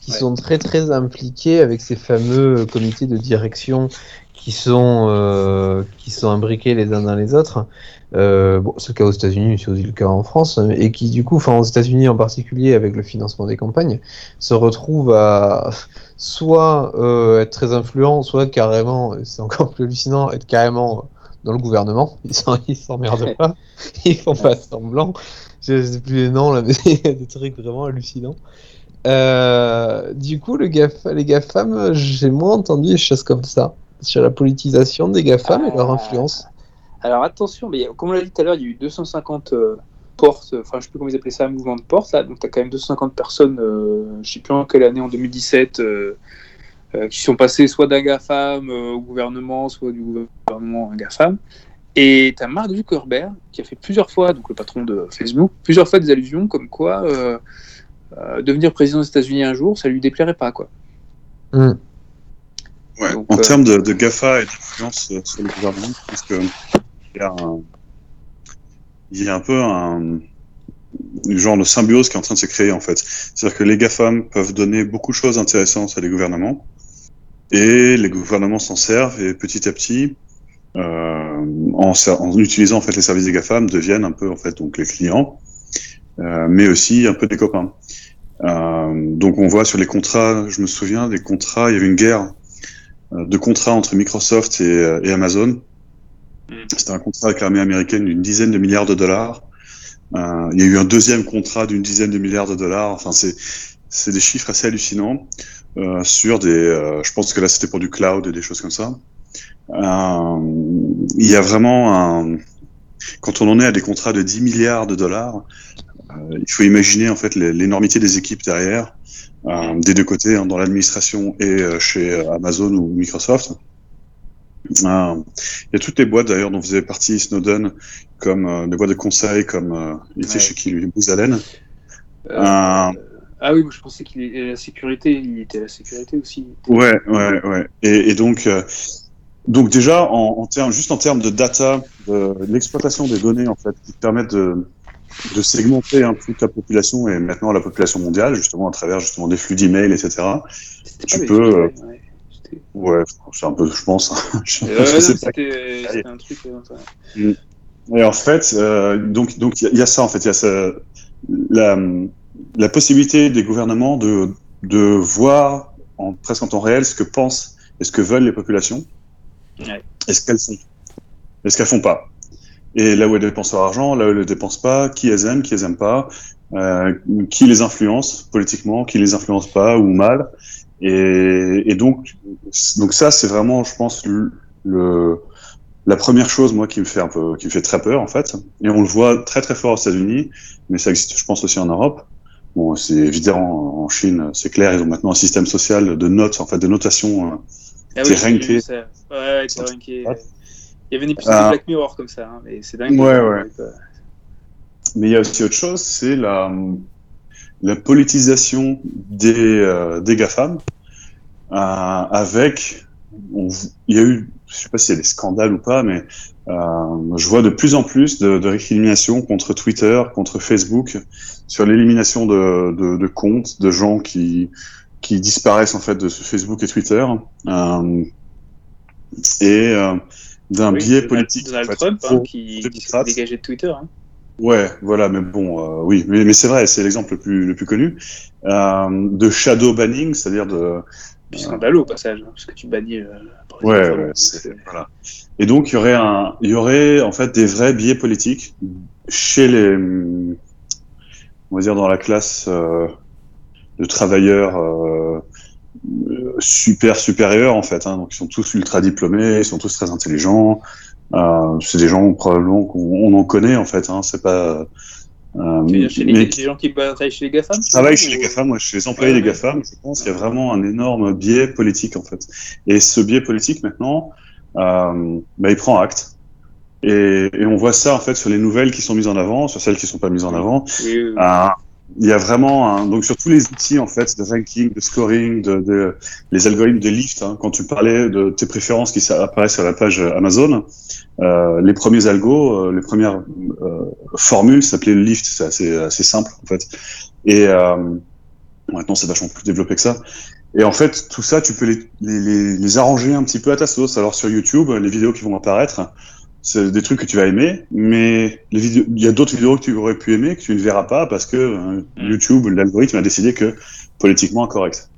qui sont très très impliqués avec ces fameux comités de direction qui sont imbriqués les uns dans les autres. Bon, c'est le cas aux États-Unis, mais c'est aussi le cas en France, et qui du coup, enfin aux États-Unis en particulier, avec le financement des campagnes, se retrouvent à soit être très influents, soit carrément, c'est encore plus hallucinant, être carrément dans le gouvernement. Ils s'emmerdent pas, ils font pas semblant. Je sais plus les noms là, mais il y a des trucs vraiment hallucinants. Du coup, les GAFAM, j'ai moins entendu des choses comme ça sur la politisation des GAFAM et leur influence. Alors attention, mais comme on l'a dit tout à l'heure, il y a eu 250 portes, enfin je sais plus comment ils appelaient ça, mouvement de portes, là, donc tu as quand même 250 personnes, je sais plus en quelle année, en 2017, qui sont passées soit d'un GAFAM au gouvernement, soit du gouvernement à un GAFAM. Et tu as Mark Zuckerberg qui a fait plusieurs fois, donc le patron de Facebook, plusieurs fois des allusions comme quoi devenir président des États-Unis un jour, ça lui déplairait pas, quoi. Mm. Ouais, donc, en termes de GAFA et d'influence sur le gouvernement, je pense que il y a un peu un genre de symbiose qui est en train de se créer, en fait. C'est-à-dire que les GAFAM peuvent donner beaucoup de choses intéressantes à des gouvernements, et les gouvernements s'en servent, et petit à petit, en utilisant en fait les services des GAFAM, deviennent un peu en fait donc les clients, mais aussi un peu des copains. Donc on voit sur les contrats, je me souviens des contrats, il y avait une guerre de contrats entre Microsoft et Amazon. C'était un contrat avec l'armée américaine d'une dizaine de milliards de dollars. Il y a eu un deuxième contrat d'une dizaine de milliards de dollars. Enfin, c'est des chiffres assez hallucinants sur des. Je pense que là, c'était pour du cloud et des choses comme ça. Il y a vraiment un. Quand on en est à des contrats de 10 milliards de dollars, il faut imaginer en fait l'énormité des équipes derrière. Des deux côtés, hein, dans l'administration et chez Amazon ou Microsoft. Il y a toutes les boîtes d'ailleurs dont faisait partie Snowden, comme des boîtes de conseil, comme il était chez qui lui, Booz Allen. Ah oui, moi je pensais qu'il était à la sécurité, il était à la sécurité aussi. Ouais. Et donc déjà en termes, juste en termes de data, de l'exploitation des données en fait, qui permettent de segmenter un peu ta population et maintenant la population mondiale, justement, à travers justement des flux d'emails, etc. Ouais, c'est un peu, je pense. C'était un truc. Et en fait, donc il y a ça, en fait. Il y a ça, la possibilité des gouvernements de voir presque en temps réel ce que pensent et ce que veulent les populations. Ouais. Et ce qu'elles font. Et ce qu'elles font pas. Et là où elles dépensent leur argent, là où elles le dépensent pas, qui les aiment pas, qui les influence politiquement, qui les influence pas ou mal. Et donc ça, c'est vraiment, je pense, la première chose, moi, qui me fait très peur, en fait. Et on le voit très, très fort aux États-Unis, mais ça existe, je pense, aussi en Europe. Bon, c'est évident en Chine, c'est clair, ils ont maintenant un système social de notes, en fait, de notation. T'es ranké. Ouais, t'es ranké. Il y avait une épisode de Black Mirror comme ça, hein, mais c'est dingue. Ouais. Mais il y a aussi autre chose, c'est la politisation des GAFAM avec... Il y a eu, je sais pas s'il y a des scandales ou pas, mais je vois de plus en plus de récriminations contre Twitter, contre Facebook, sur l'élimination de comptes, de gens qui disparaissent en fait de Facebook et Twitter, d'un biais politique. Donald Trump qui s'est dégagé de Twitter. Hein. Ouais, voilà, mais bon, oui, mais c'est vrai, c'est l'exemple le plus connu de shadow banning, c'est-à-dire de scandaleux au passage, hein, parce que tu bannis. Ouais, c'est, voilà. Et donc il y aurait en fait des vrais biais politiques chez les, on va dire dans la classe de travailleurs supérieurs en fait. Hein, donc ils sont tous ultra diplômés, ils sont tous très intelligents. C'est des gens probablement qu'on en connaît en fait. Hein, c'est pas. Les gens qui travaillent chez les GAFAM chez les employés des GAFAM, je pense qu'il y a vraiment un énorme biais politique en fait. Et ce biais politique maintenant, il prend acte. Et on voit ça en fait sur les nouvelles qui sont mises en avant, sur celles qui ne sont pas mises en avant. Oui. Il y a vraiment donc sur tous les outils en fait de ranking, de scoring, de les algorithmes de lift. Hein, quand tu parlais de tes préférences qui apparaissent sur la page Amazon, les premiers algos, les premières formules s'appelaient le lift. C'est assez simple en fait. Et maintenant c'est vachement plus développé que ça. Et en fait tout ça tu peux les arranger un petit peu à ta sauce. Alors sur YouTube, les vidéos qui vont apparaître, c'est des trucs que tu vas aimer, mais il y a d'autres vidéos que tu aurais pu aimer que tu ne verras pas parce que YouTube, l'algorithme a décidé que politiquement incorrect.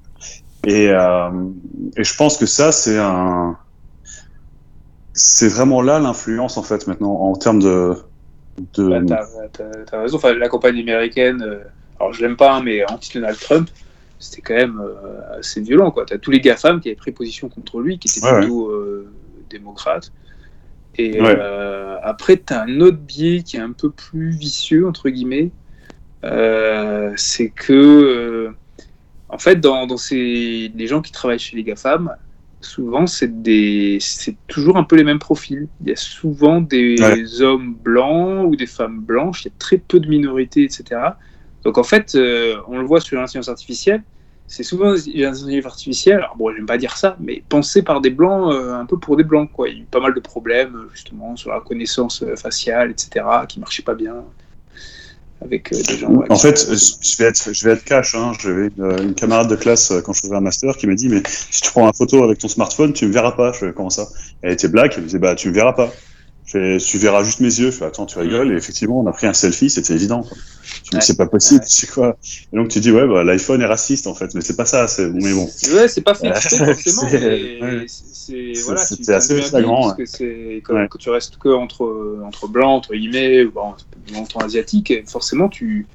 Et je pense que ça, c'est vraiment là l'influence en fait maintenant en termes de... Bah, t'as raison. Enfin, la campagne américaine, alors je l'aime pas, hein, mais anti-Donald Trump, c'était quand même assez violent, quoi. T'as tous les GAFAM qui avaient pris position contre lui, qui étaient plutôt démocrates. Et après, tu as un autre biais qui est un peu plus vicieux, entre guillemets. C'est que, en fait, les gens qui travaillent chez les GAFAM, souvent, c'est toujours un peu les mêmes profils. Il y a souvent des hommes blancs ou des femmes blanches, il y a très peu de minorités, etc. Donc, en fait, on le voit sur l'intelligence artificielle, c'est souvent des intelligences artificielles, alors bon, j'aime pas dire ça, mais pensées par des blancs, un peu pour des blancs, quoi. Il y a eu pas mal de problèmes, justement, sur la connaissance faciale, etc., qui marchaient pas bien avec des gens... En fait, je vais être cash, hein. J'avais une camarade de classe, quand je faisais un master, qui m'a dit « Mais si tu prends une photo avec ton smartphone, tu me verras pas. » Je fais « Comment ça ?» Elle était black, elle me disait « Bah, tu me verras pas. » Je fais, tu verras juste mes yeux. Je fais, attends, tu rigoles. Et effectivement, on a pris un selfie, c'était évident, quoi. Je me dis, c'est pas possible, c'est quoi. Et donc, tu dis, ouais, bah, l'iPhone est raciste, en fait. Mais c'est pas ça, mais bon. Ouais, c'est pas fait forcément. Voilà, c'était assez flagrant. Parce que c'est, quand tu restes que entre blancs, entre guillemets, ou entre asiatiques, forcément, tu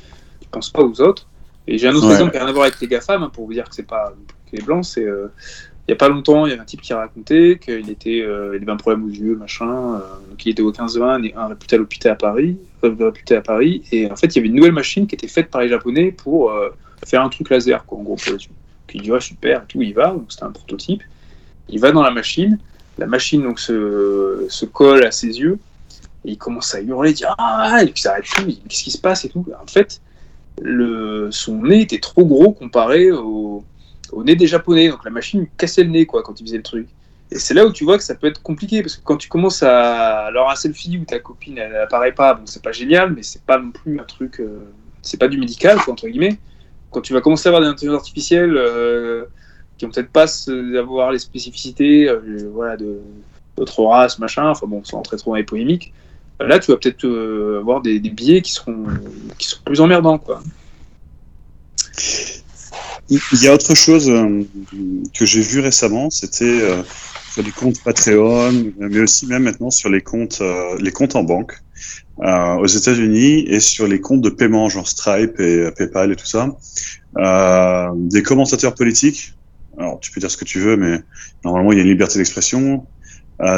penses pas aux autres. Et j'ai un autre exemple qui n'a rien à voir avec les GAFAM, hein, pour vous dire que c'est pas que les blancs, c'est, il y a pas longtemps, il y avait un type qui racontait qu'il était, il avait un problème aux yeux, machin, qu'il était au 15-20, un réputé à l'hôpital à Paris, et en fait, il y avait une nouvelle machine qui était faite par les Japonais pour faire un truc laser, quoi, en gros, pour les yeux. Donc il dit, ouais, super, et tout, il va, donc c'était un prototype, il va dans la machine donc se colle à ses yeux, et il commence à hurler, il dit, ah, et puis ça arrête tout, il dit, qu'est-ce qui se passe, et tout. En fait, son nez était trop gros comparé au nez des Japonais, donc la machine cassait le nez, quoi, quand ils faisaient le truc. Et c'est là où tu vois que ça peut être compliqué, parce que quand tu commences alors un selfie où ta copine elle apparaît pas, bon c'est pas génial, mais c'est pas non plus un truc, c'est pas du médical, quoi, entre guillemets. Quand tu vas commencer à avoir des intelligences artificielles qui ont peut-être pas avoir les spécificités, voilà, de d'autres races, machin, enfin bon, sans entrer trop dans les polémiques, là tu vas peut-être avoir des biais qui sont plus emmerdants, quoi. Il y a autre chose que j'ai vu récemment, c'était sur les comptes Patreon, mais aussi même maintenant sur les comptes en banque aux États-Unis et sur les comptes de paiement, genre Stripe et PayPal et tout ça. Des commentateurs politiques, alors tu peux dire ce que tu veux, mais normalement il y a une liberté d'expression,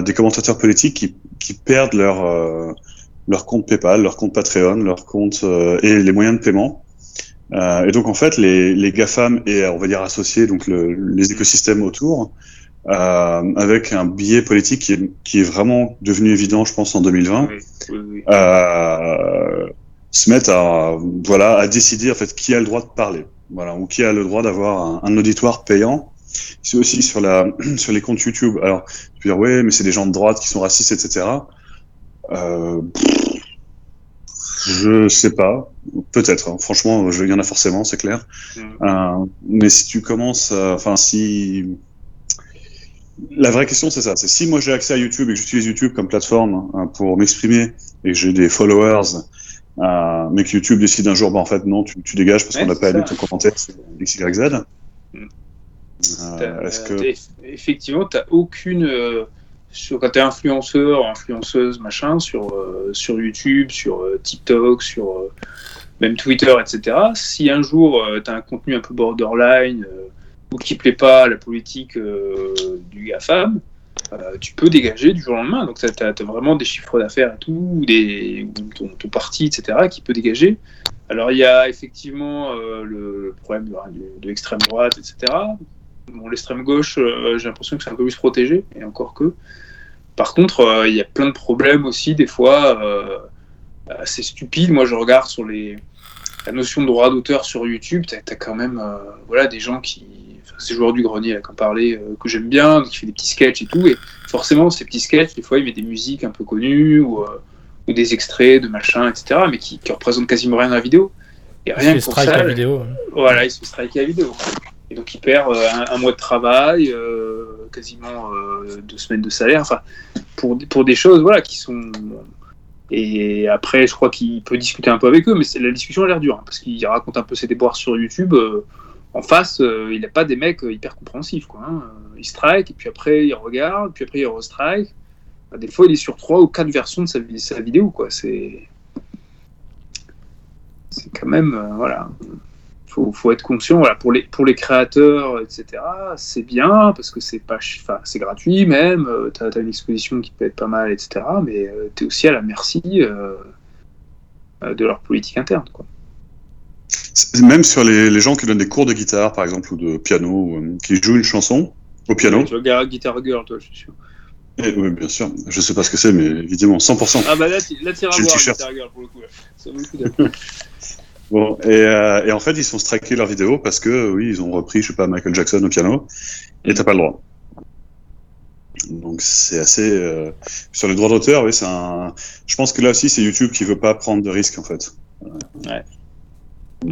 des commentateurs politiques qui perdent leur compte PayPal, leur compte Patreon, leur compte et les moyens de paiement. Et donc en fait les GAFAM et on va dire associés, donc les écosystèmes autour, avec un biais politique qui est vraiment devenu évident, je pense, en 2020, se mettent à décider en fait qui a le droit de parler, voilà, ou qui a le droit d'avoir un auditoire payant. C'est aussi sur les comptes YouTube. Alors tu peux dire ouais mais c'est des gens de droite qui sont racistes, etc. Je sais pas, peut-être. Hein. Franchement, il y en a forcément, c'est clair. Mais si tu commences, la vraie question c'est ça, c'est si moi j'ai accès à YouTube et que j'utilise YouTube comme plateforme pour m'exprimer et que j'ai des followers, mais que YouTube décide un jour, bah en fait non, tu dégages parce qu'on n'a pas aimé ton commentaire, c'est XYZ. Effectivement, t'as aucune. Quand t'es influenceur, influenceuse, machin, sur YouTube, sur TikTok, sur même Twitter, etc. Si un jour t'as un contenu un peu borderline ou qui plaît pas à la politique du GAFAM, tu peux dégager du jour au lendemain. Donc t'as vraiment des chiffres d'affaires et tout, ton parti, etc. qui peut dégager. Alors il y a effectivement le problème de l'extrême droite, etc. Bon, l'extrême gauche, j'ai l'impression que c'est un peu plus protégé, et encore que. Par contre, il y a plein de problèmes aussi, des fois, assez stupides. Moi, je regarde sur la notion de droit d'auteur sur YouTube, t'as quand même des gens qui... Enfin, c'est Joueur du Grenier, là, qu'on parlait, que j'aime bien, qui fait des petits sketchs et tout, et forcément, ces petits sketchs, des fois, il met des musiques un peu connues, ou des extraits de machin, etc., mais qui représentent quasiment rien dans la vidéo. Et rien que pour ça... La vidéo, hein. Voilà, il se fait striker la vidéo. Et donc, il perd un mois de travail, quasiment 2 semaines de salaire, enfin, pour des choses voilà, qui sont... Et après, je crois qu'il peut discuter un peu avec eux, mais la discussion a l'air dure, hein, parce qu'il raconte un peu ses déboires sur YouTube. En face, il n'a pas des mecs hyper compréhensifs, quoi. Hein. Il strike, et puis après, il regarde, puis après, il restrike. Enfin, des fois, il est sur 3 ou 4 versions de sa vidéo, quoi. C'est quand même... Faut être conscient, voilà, pour les créateurs, etc. C'est bien parce que c'est gratuit même. T'as une exposition qui peut être pas mal, etc. Mais t'es aussi à la merci de leur politique interne, quoi. Même sur les gens qui donnent des cours de guitare, par exemple, ou de piano, ou qui jouent une chanson au piano. Ouais, tu regardes Guitar Girl, toi, je suis sûr. Oui, bien sûr. Je sais pas ce que c'est, mais évidemment, 100%. Ah bah là, t'es à voir Guitar Girl pour le coup. Là. Ça vaut le coup d'appel. Bon, et en fait, ils se font striker leurs vidéos parce que, oui, ils ont repris, je sais pas, Michael Jackson au piano, et t'as pas le droit. Donc, c'est assez... Sur le droit d'auteur, oui, je pense que là aussi, c'est YouTube qui veut pas prendre de risques, en fait. Ouais.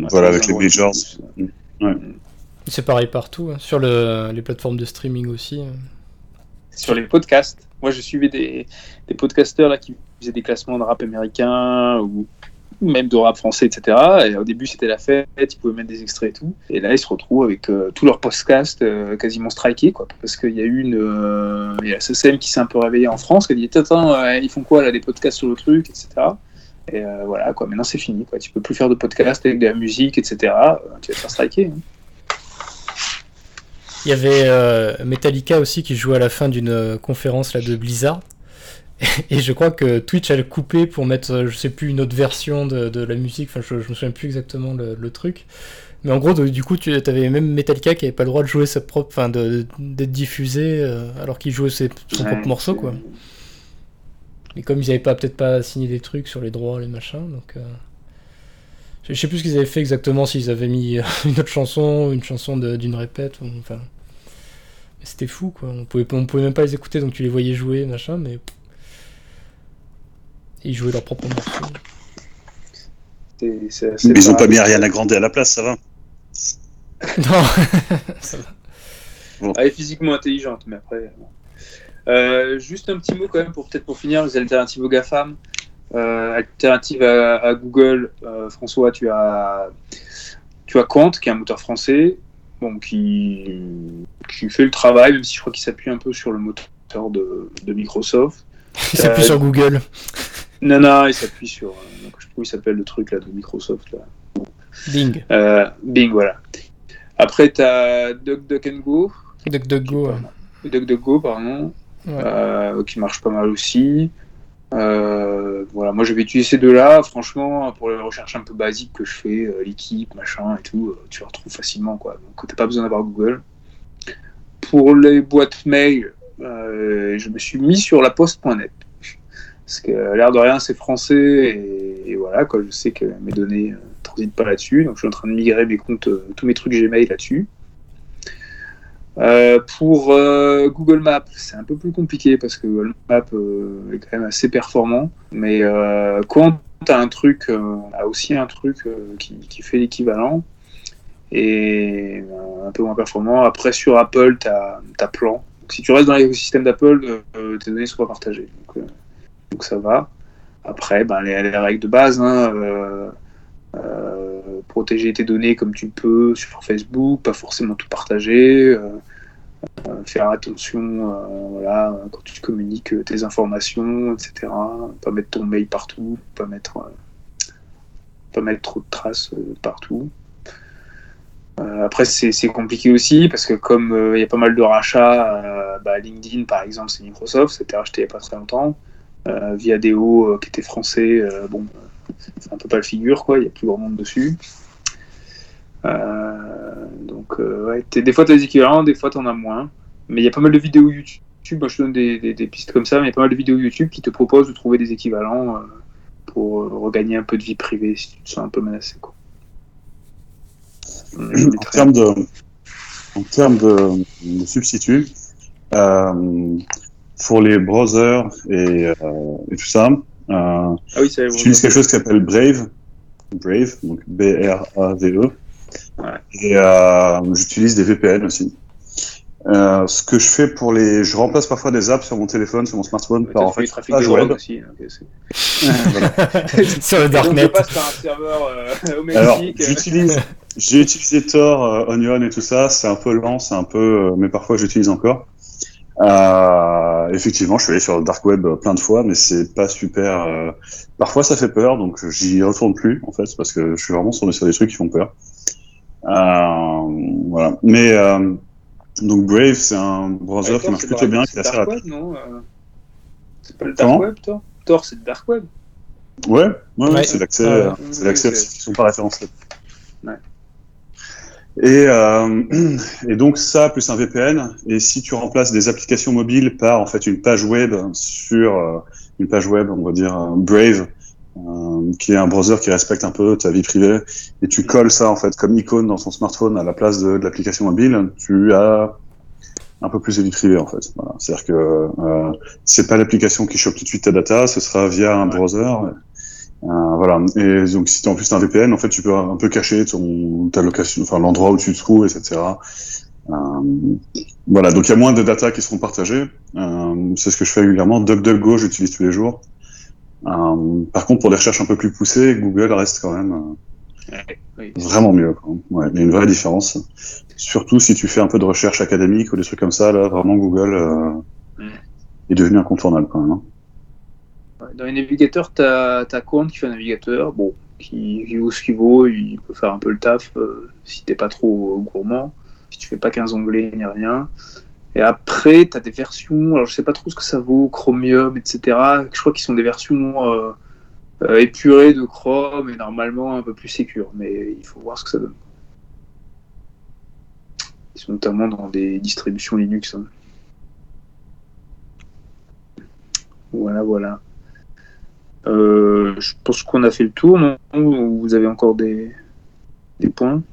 Voilà, avec les majors. Ouais. C'est pareil partout, hein. Sur les plateformes de streaming aussi. Sur les podcasts. Moi, je suivais des podcasteurs là, qui faisaient des classements de rap américain ou... même de rap français, etc. Et au début, c'était la fête, ils pouvaient mettre des extraits et tout. Et là, ils se retrouvent avec tous leurs podcasts quasiment strikés, quoi. Parce qu'il y a il y a la SSM qui s'est un peu réveillée en France, qui a dit « Attends, ils font quoi, là, des podcasts sur le truc, etc. » Et voilà, quoi. Maintenant, c'est fini, quoi. Tu peux plus faire de podcasts avec de la musique, etc. Tu vas te faire striker, hein. Il y avait Metallica aussi qui jouait à la fin d'une conférence là, de Blizzard. Et je crois que Twitch a le coupé pour mettre, je sais plus, une autre version de la musique, enfin je me souviens plus exactement le truc. Mais en gros, du coup, tu avais même Metallica qui avait pas le droit de jouer sa propre, enfin d'être diffusé alors qu'il jouait son propre morceau, quoi. Et comme ils avaient peut-être pas signé des trucs sur les droits, les machins, donc. Je sais plus ce qu'ils avaient fait exactement, s'ils avaient mis une autre chanson, une chanson d'une répète, enfin. Mais c'était fou, quoi. On pouvait même pas les écouter, donc tu les voyais jouer, machin, mais. Ils jouaient leur propre morceau. C'est mais ils n'ont pas mis Ariana Grande à la place, ça va. Non, ça va. Bon. Elle est physiquement intelligente, mais après... juste un petit mot quand même, pour finir, les alternatives aux GAFAM. Alternative à Google, François, tu as Kant, qui est un moteur français, bon, qui fait le travail, même si je crois qu'il s'appuie un peu sur le moteur de Microsoft. Il s'appuie sur Google. Non, il s'appuie sur... je sais pas où il s'appelle le truc là, de Microsoft. Là. Bing. Bing, voilà. Après, t'as DuckDuckGo. DuckDuckGo. DuckDuckGo, pardon. Ouais. Qui marche pas mal aussi. Voilà, moi j'avais utilisé ces deux-là. Franchement, pour les recherches un peu basiques que je fais, l'équipe, machin et tout, tu les retrouves facilement, quoi. Donc t'as pas besoin d'avoir Google. Pour les boîtes mail... je me suis mis sur laposte.net parce que l'air de rien c'est français et ouais, voilà, quoi, je sais que mes données transitent pas là-dessus, donc je suis en train de migrer mes comptes, tous mes trucs Gmail là-dessus. Pour Google Maps, c'est un peu plus compliqué parce que Google Maps est quand même assez performant, mais quand tu as un truc, on a aussi un truc qui fait l'équivalent et un peu moins performant. Après, sur Apple, tu as Plan. Donc, si tu restes dans l'écosystème d'Apple, tes données ne sont pas partagées. Donc ça va. Après, ben, les règles de base, hein, protéger tes données comme tu peux sur Facebook, pas forcément tout partager, faire attention voilà, quand tu communiques tes informations, etc. Pas mettre ton mail partout, pas mettre trop de traces partout. Après, c'est compliqué aussi parce que comme il y a pas mal de rachats, LinkedIn par exemple, c'est Microsoft, c'était racheté il n'y a pas très longtemps. Viadeo qui était français, c'est un peu pas le figure, quoi, il n'y a plus grand monde dessus. Ouais, des fois tu as des équivalents, des fois tu en as moins. Mais il y a pas mal de vidéos YouTube, moi je te donne des pistes comme ça, mais il y a pas mal de vidéos YouTube qui te proposent de trouver des équivalents pour regagner un peu de vie privée si tu te sens un peu menacé, quoi. En termes de substituts, pour les browsers et tout ça, j'utilise quelque chose qui s'appelle Brave, donc B-R-A-V-E, ouais. Et j'utilise des VPN aussi. Ce que je fais je remplace parfois des apps sur mon téléphone, sur mon smartphone, par en fait des trafics web aussi. Sur le darknet. Donc, je passe par un serveur au Mexique. Alors, j'ai utilisé Tor, Onion et tout ça. C'est un peu lent, mais parfois j'utilise encore. Effectivement, je suis allé sur le dark web plein de fois, mais c'est pas super. Parfois, ça fait peur, donc j'y retourne plus en fait, parce que je suis vraiment tombé sur des trucs qui font peur. Voilà. Mais donc Brave, c'est un browser qui marche plutôt bien, qui est assez rapide. C'est pas le dark web, Tor ? Tor, c'est le dark web. Ouais, c'est l'accès, c'est l'accès à ceux qui sont pas référencés. Ouais. Et donc ça plus un VPN, et si tu remplaces des applications mobiles par en fait une page web, on va dire Brave, qui est un browser qui respecte un peu ta vie privée, et tu colles ça en fait comme icône dans ton smartphone à la place de l'application mobile, tu as un peu plus de vie privée en fait. Voilà. C'est-à-dire que c'est pas l'application qui chope tout de suite ta data, ce sera via un browser. Voilà. Et donc, si t'as en plus t'as un VPN, en fait, tu peux un peu cacher ta location, enfin, l'endroit où tu te trouves, etc. Voilà. Donc, il y a moins de data qui seront partagées. C'est ce que je fais régulièrement. DuckDuckGo, j'utilise tous les jours. Par contre, pour des recherches un peu plus poussées, Google reste quand même vraiment mieux, quoi. Ouais. Il y a une vraie différence. Surtout si tu fais un peu de recherche académique ou des trucs comme ça, là, vraiment, Google, est devenu incontournable quand même, hein. Dans les navigateurs, t'as Chrome qui fait un navigateur, bon, qui vaut ce qu'il vaut, il peut faire un peu le taf si t'es pas trop gourmand, si tu fais pas 15 onglets ni rien. Et après, t'as des versions, alors je sais pas trop ce que ça vaut, Chromium, etc. Je crois qu'ils sont des versions épurées de Chrome et normalement un peu plus sécures, mais il faut voir ce que ça donne. Ils sont notamment dans des distributions Linux, hein. Voilà. Je pense qu'on a fait le tour, non ? Vous avez encore des points ?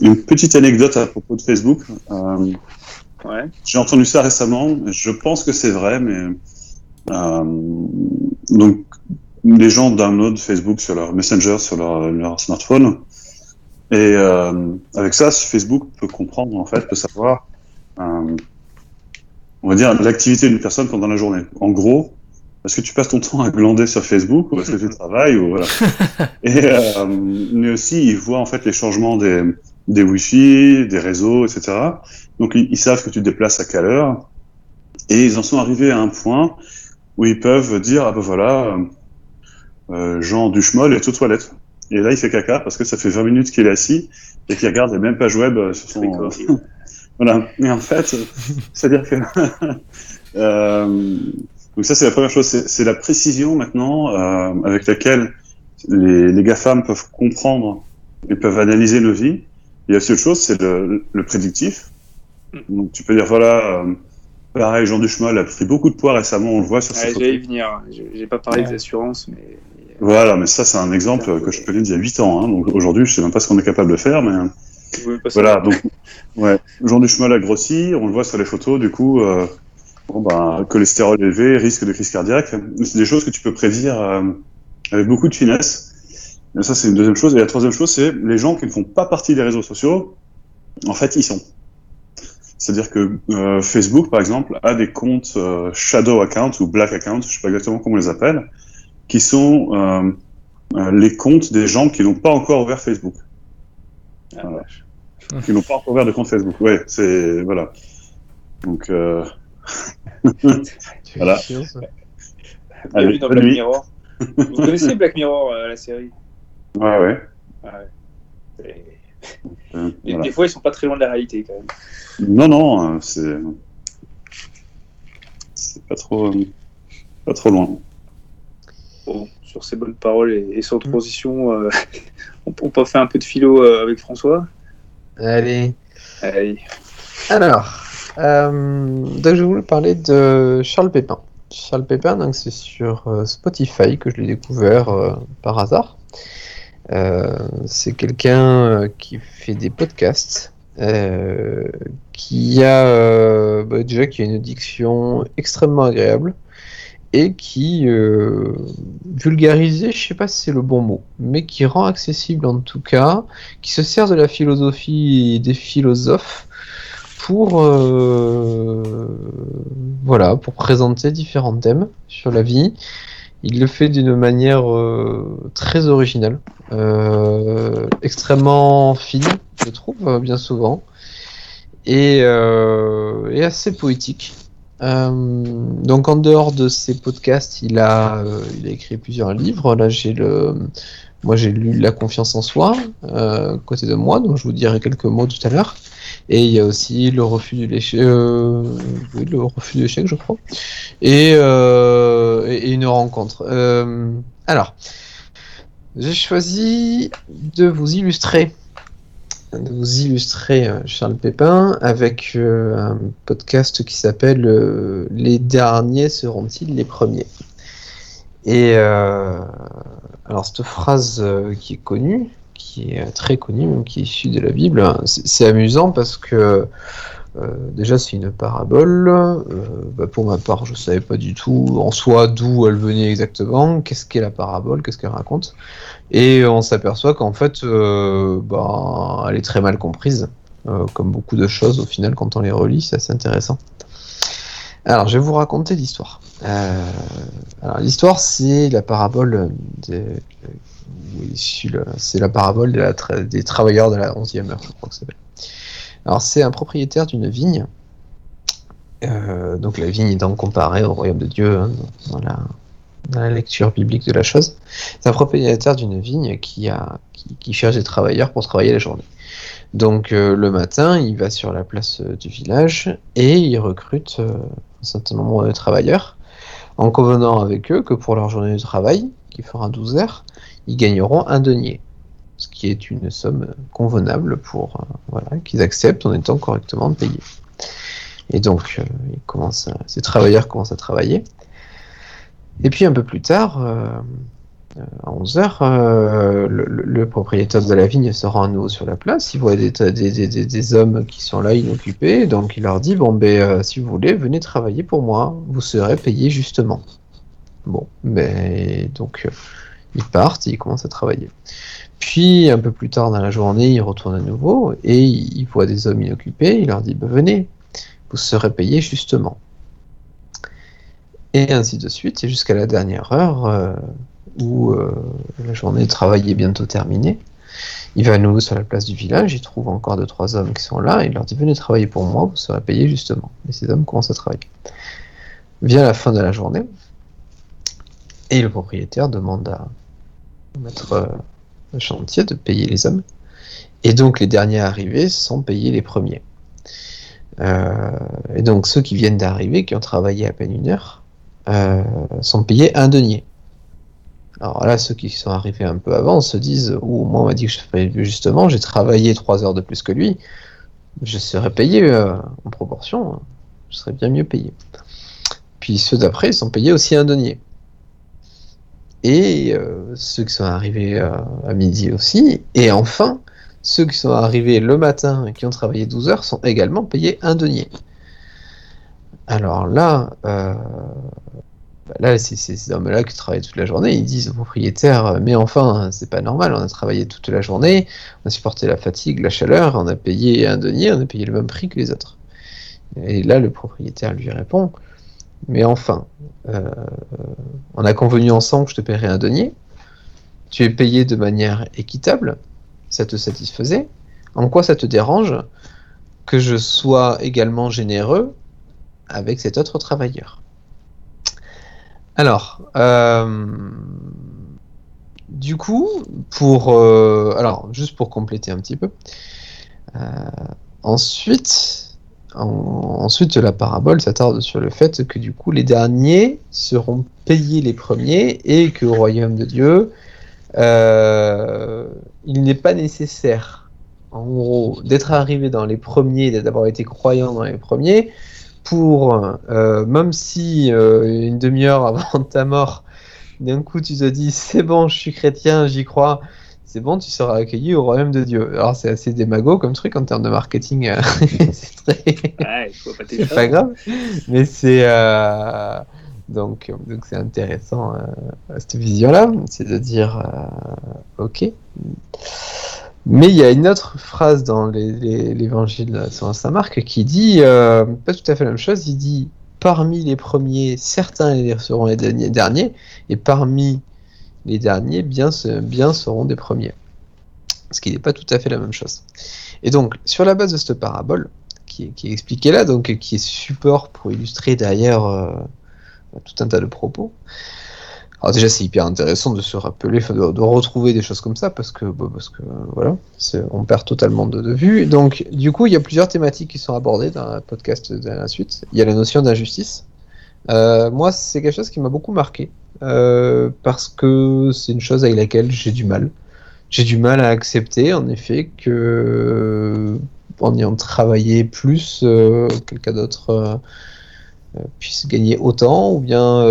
Une petite anecdote à propos de Facebook. J'ai entendu ça récemment, je pense que c'est vrai, mais donc les gens downloadent Facebook sur leur Messenger, sur leur smartphone, et avec ça, Facebook peut comprendre, en fait, peut savoir on va dire l'activité d'une personne pendant la journée. En gros, est-ce que tu passes ton temps à glander sur Facebook ou est-ce que tu travailles ou voilà. Mais aussi, ils voient en fait les changements des Wi-Fi, des réseaux, etc. Donc, ils savent que tu te déplaces à quelle heure. Et ils en sont arrivés à un point où ils peuvent dire, Jean Duchemol est aux toilettes. Et là, il fait caca parce que ça fait 20 minutes qu'il est assis et qu'il regarde les mêmes pages web sur son... Voilà. Mais en fait, c'est-à-dire que donc ça c'est la première chose, c'est la précision maintenant avec laquelle les GAFAM peuvent comprendre et peuvent analyser nos vies. Et la seule chose, c'est le prédictif. Donc tu peux dire voilà, La région du Chemal a pris beaucoup de poids récemment, on le voit sur ces photos. J'allais y venir, j'ai pas parlé des assurances, mais... Voilà, mais ça c'est un exemple que je connais d'il y a 8 ans, hein. Donc aujourd'hui je sais même pas ce qu'on est capable de faire, mais... Voilà, donc, ouais, le genre du chemin a grossi, on le voit sur les photos, du coup, cholestérol élevé, risque de crise cardiaque, c'est des choses que tu peux prédire avec beaucoup de finesse. Et ça, c'est une deuxième chose. Et la troisième chose, c'est les gens qui ne font pas partie des réseaux sociaux, en fait, ils sont. C'est-à-dire que Facebook, par exemple, a des comptes shadow accounts ou black accounts, je ne sais pas exactement comment on les appelle, qui sont les comptes des gens qui n'ont pas encore ouvert Facebook. Voilà. Qui n'ont pas ouvert de compte Facebook. Ouais, c'est voilà. Donc voilà. Chiant, ça. Allez, dans Black Mirror. Vous connaissez Black Mirror, la série? Ouais. Et voilà. Des fois, ils sont pas très loin de la réalité quand même. Non, c'est pas trop loin. Bon, sur ces bonnes paroles et sans transition. On peut faire un peu de philo avec François. Allez. Alors, donc je voulais parler de Charles Pépin. Charles Pépin, donc c'est sur Spotify que je l'ai découvert par hasard. C'est quelqu'un qui fait des podcasts, qui a une diction extrêmement agréable. Et qui vulgarisé, je ne sais pas si c'est le bon mot, mais qui rend accessible en tout cas, qui se sert de la philosophie et des philosophes pour présenter différents thèmes sur la vie. Il le fait d'une manière très originale, extrêmement fine, je trouve, bien souvent, et assez poétique. Donc en dehors de ses podcasts, il a écrit plusieurs livres. Là, j'ai lu La confiance en soi, Côté de moi, dont je vous dirai quelques mots tout à l'heure. Et il y a aussi Le refus de l'échec, je crois, et Une rencontre. Alors, j'ai choisi de vous illustrer Charles Pépin avec un podcast qui s'appelle « Les derniers seront-ils les premiers ?» Et alors cette phrase qui est connue, qui est très connue, même qui est issue de la Bible, c'est amusant parce que déjà c'est une parabole. Pour ma part, je ne savais pas du tout en soi d'où elle venait exactement, qu'est-ce qu'est la parabole, qu'est-ce qu'elle raconte. Et on s'aperçoit qu'en fait, elle est très mal comprise, comme beaucoup de choses au final quand on les relit, c'est assez intéressant. Alors, je vais vous raconter l'histoire. L'histoire, c'est la parabole des travailleurs de la 11e heure, je crois que ça s'appelle. Alors, c'est un propriétaire d'une vigne. Donc, la vigne étant comparée au royaume de Dieu, hein, dans la lecture biblique de la chose. C'est un propriétaire d'une vigne qui cherche des travailleurs pour travailler la journée. Donc le matin, il va sur la place du village et il recrute un certain nombre de travailleurs en convenant avec eux que pour leur journée de travail, qui fera 12 heures, ils gagneront un denier, ce qui est une somme convenable pour qu'ils acceptent en étant correctement payés. Et donc ces travailleurs commencent à travailler. Et puis un peu plus tard, à 11h, le propriétaire de la vigne se rend à nouveau sur la place, il voit des hommes qui sont là inoccupés, donc il leur dit, si vous voulez, venez travailler pour moi, vous serez payés justement. Bon, mais donc ils partent et ils commencent à travailler. Puis un peu plus tard dans la journée, ils retournent à nouveau et ils voient des hommes inoccupés, il leur dit, venez, vous serez payés justement. Et ainsi de suite, et jusqu'à la dernière heure où la journée de travail est bientôt terminée. Il va à nouveau sur la place du village, il trouve encore 2-3 hommes qui sont là, et il leur dit « Venez travailler pour moi, vous serez payés justement ». Et ces hommes commencent à travailler. Vient la fin de la journée, et le propriétaire demande à maître de chantier de payer les hommes. Et donc les derniers arrivés sont payés les premiers. Et donc ceux qui viennent d'arriver, qui ont travaillé à peine une heure, sont payés un denier. Alors là, ceux qui sont arrivés un peu avant se disent « Oh, moi on m'a dit que je serais payé justement, j'ai travaillé 3 heures de plus que lui, je serais payé en proportion, ce serait bien mieux payé. Puis ceux d'après, ils sont payés aussi un denier. Et ceux qui sont arrivés à midi aussi. Et enfin, ceux qui sont arrivés le matin et qui ont travaillé 12 heures sont également payés un denier. Alors là, là ces hommes-là qui travaillent toute la journée, ils disent aux propriétaires, mais enfin, c'est pas normal, on a travaillé toute la journée, on a supporté la fatigue, la chaleur, on a payé un denier, on a payé le même prix que les autres. Et là, le propriétaire lui répond, mais enfin, on a convenu ensemble que je te paierais un denier, tu es payé de manière équitable, ça te satisfaisait, en quoi ça te dérange que je sois également généreux avec cet autre travailleur. Alors, du coup, alors juste pour compléter un petit peu, ensuite la parabole s'attarde sur le fait que du coup les derniers seront payés les premiers et qu'au royaume de Dieu, il n'est pas nécessaire, en gros, d'être arrivé dans les premiers, d'avoir été croyant dans les premiers, pour, même si une demi-heure avant ta mort, d'un coup tu te dis c'est bon, je suis chrétien, j'y crois, c'est bon, tu seras accueilli au royaume de Dieu. Alors c'est assez démago comme truc en termes de marketing, c'est très. Ouais, je vois pas c'est pas grave, mais c'est donc c'est intéressant cette vision-là, c'est de dire ok. Mais il y a une autre phrase dans l'évangile selon saint Marc qui dit pas tout à fait la même chose. Il dit parmi les premiers, certains seront les derniers, et parmi les derniers, bien seront des premiers. Ce qui n'est pas tout à fait la même chose. Et donc, sur la base de cette parabole qui est expliquée là, donc qui est support pour illustrer derrière tout un tas de propos. Alors déjà c'est hyper intéressant de se rappeler, de retrouver des choses comme ça parce que voilà, on perd totalement de vue. Donc du coup il y a plusieurs thématiques qui sont abordées dans le podcast de la suite. Il y a la notion d'injustice. Moi c'est quelque chose qui m'a beaucoup marqué parce que c'est une chose avec laquelle j'ai du mal. J'ai du mal à accepter en effet que en ayant travaillé plus, quelqu'un d'autre puisse gagner autant, ou bien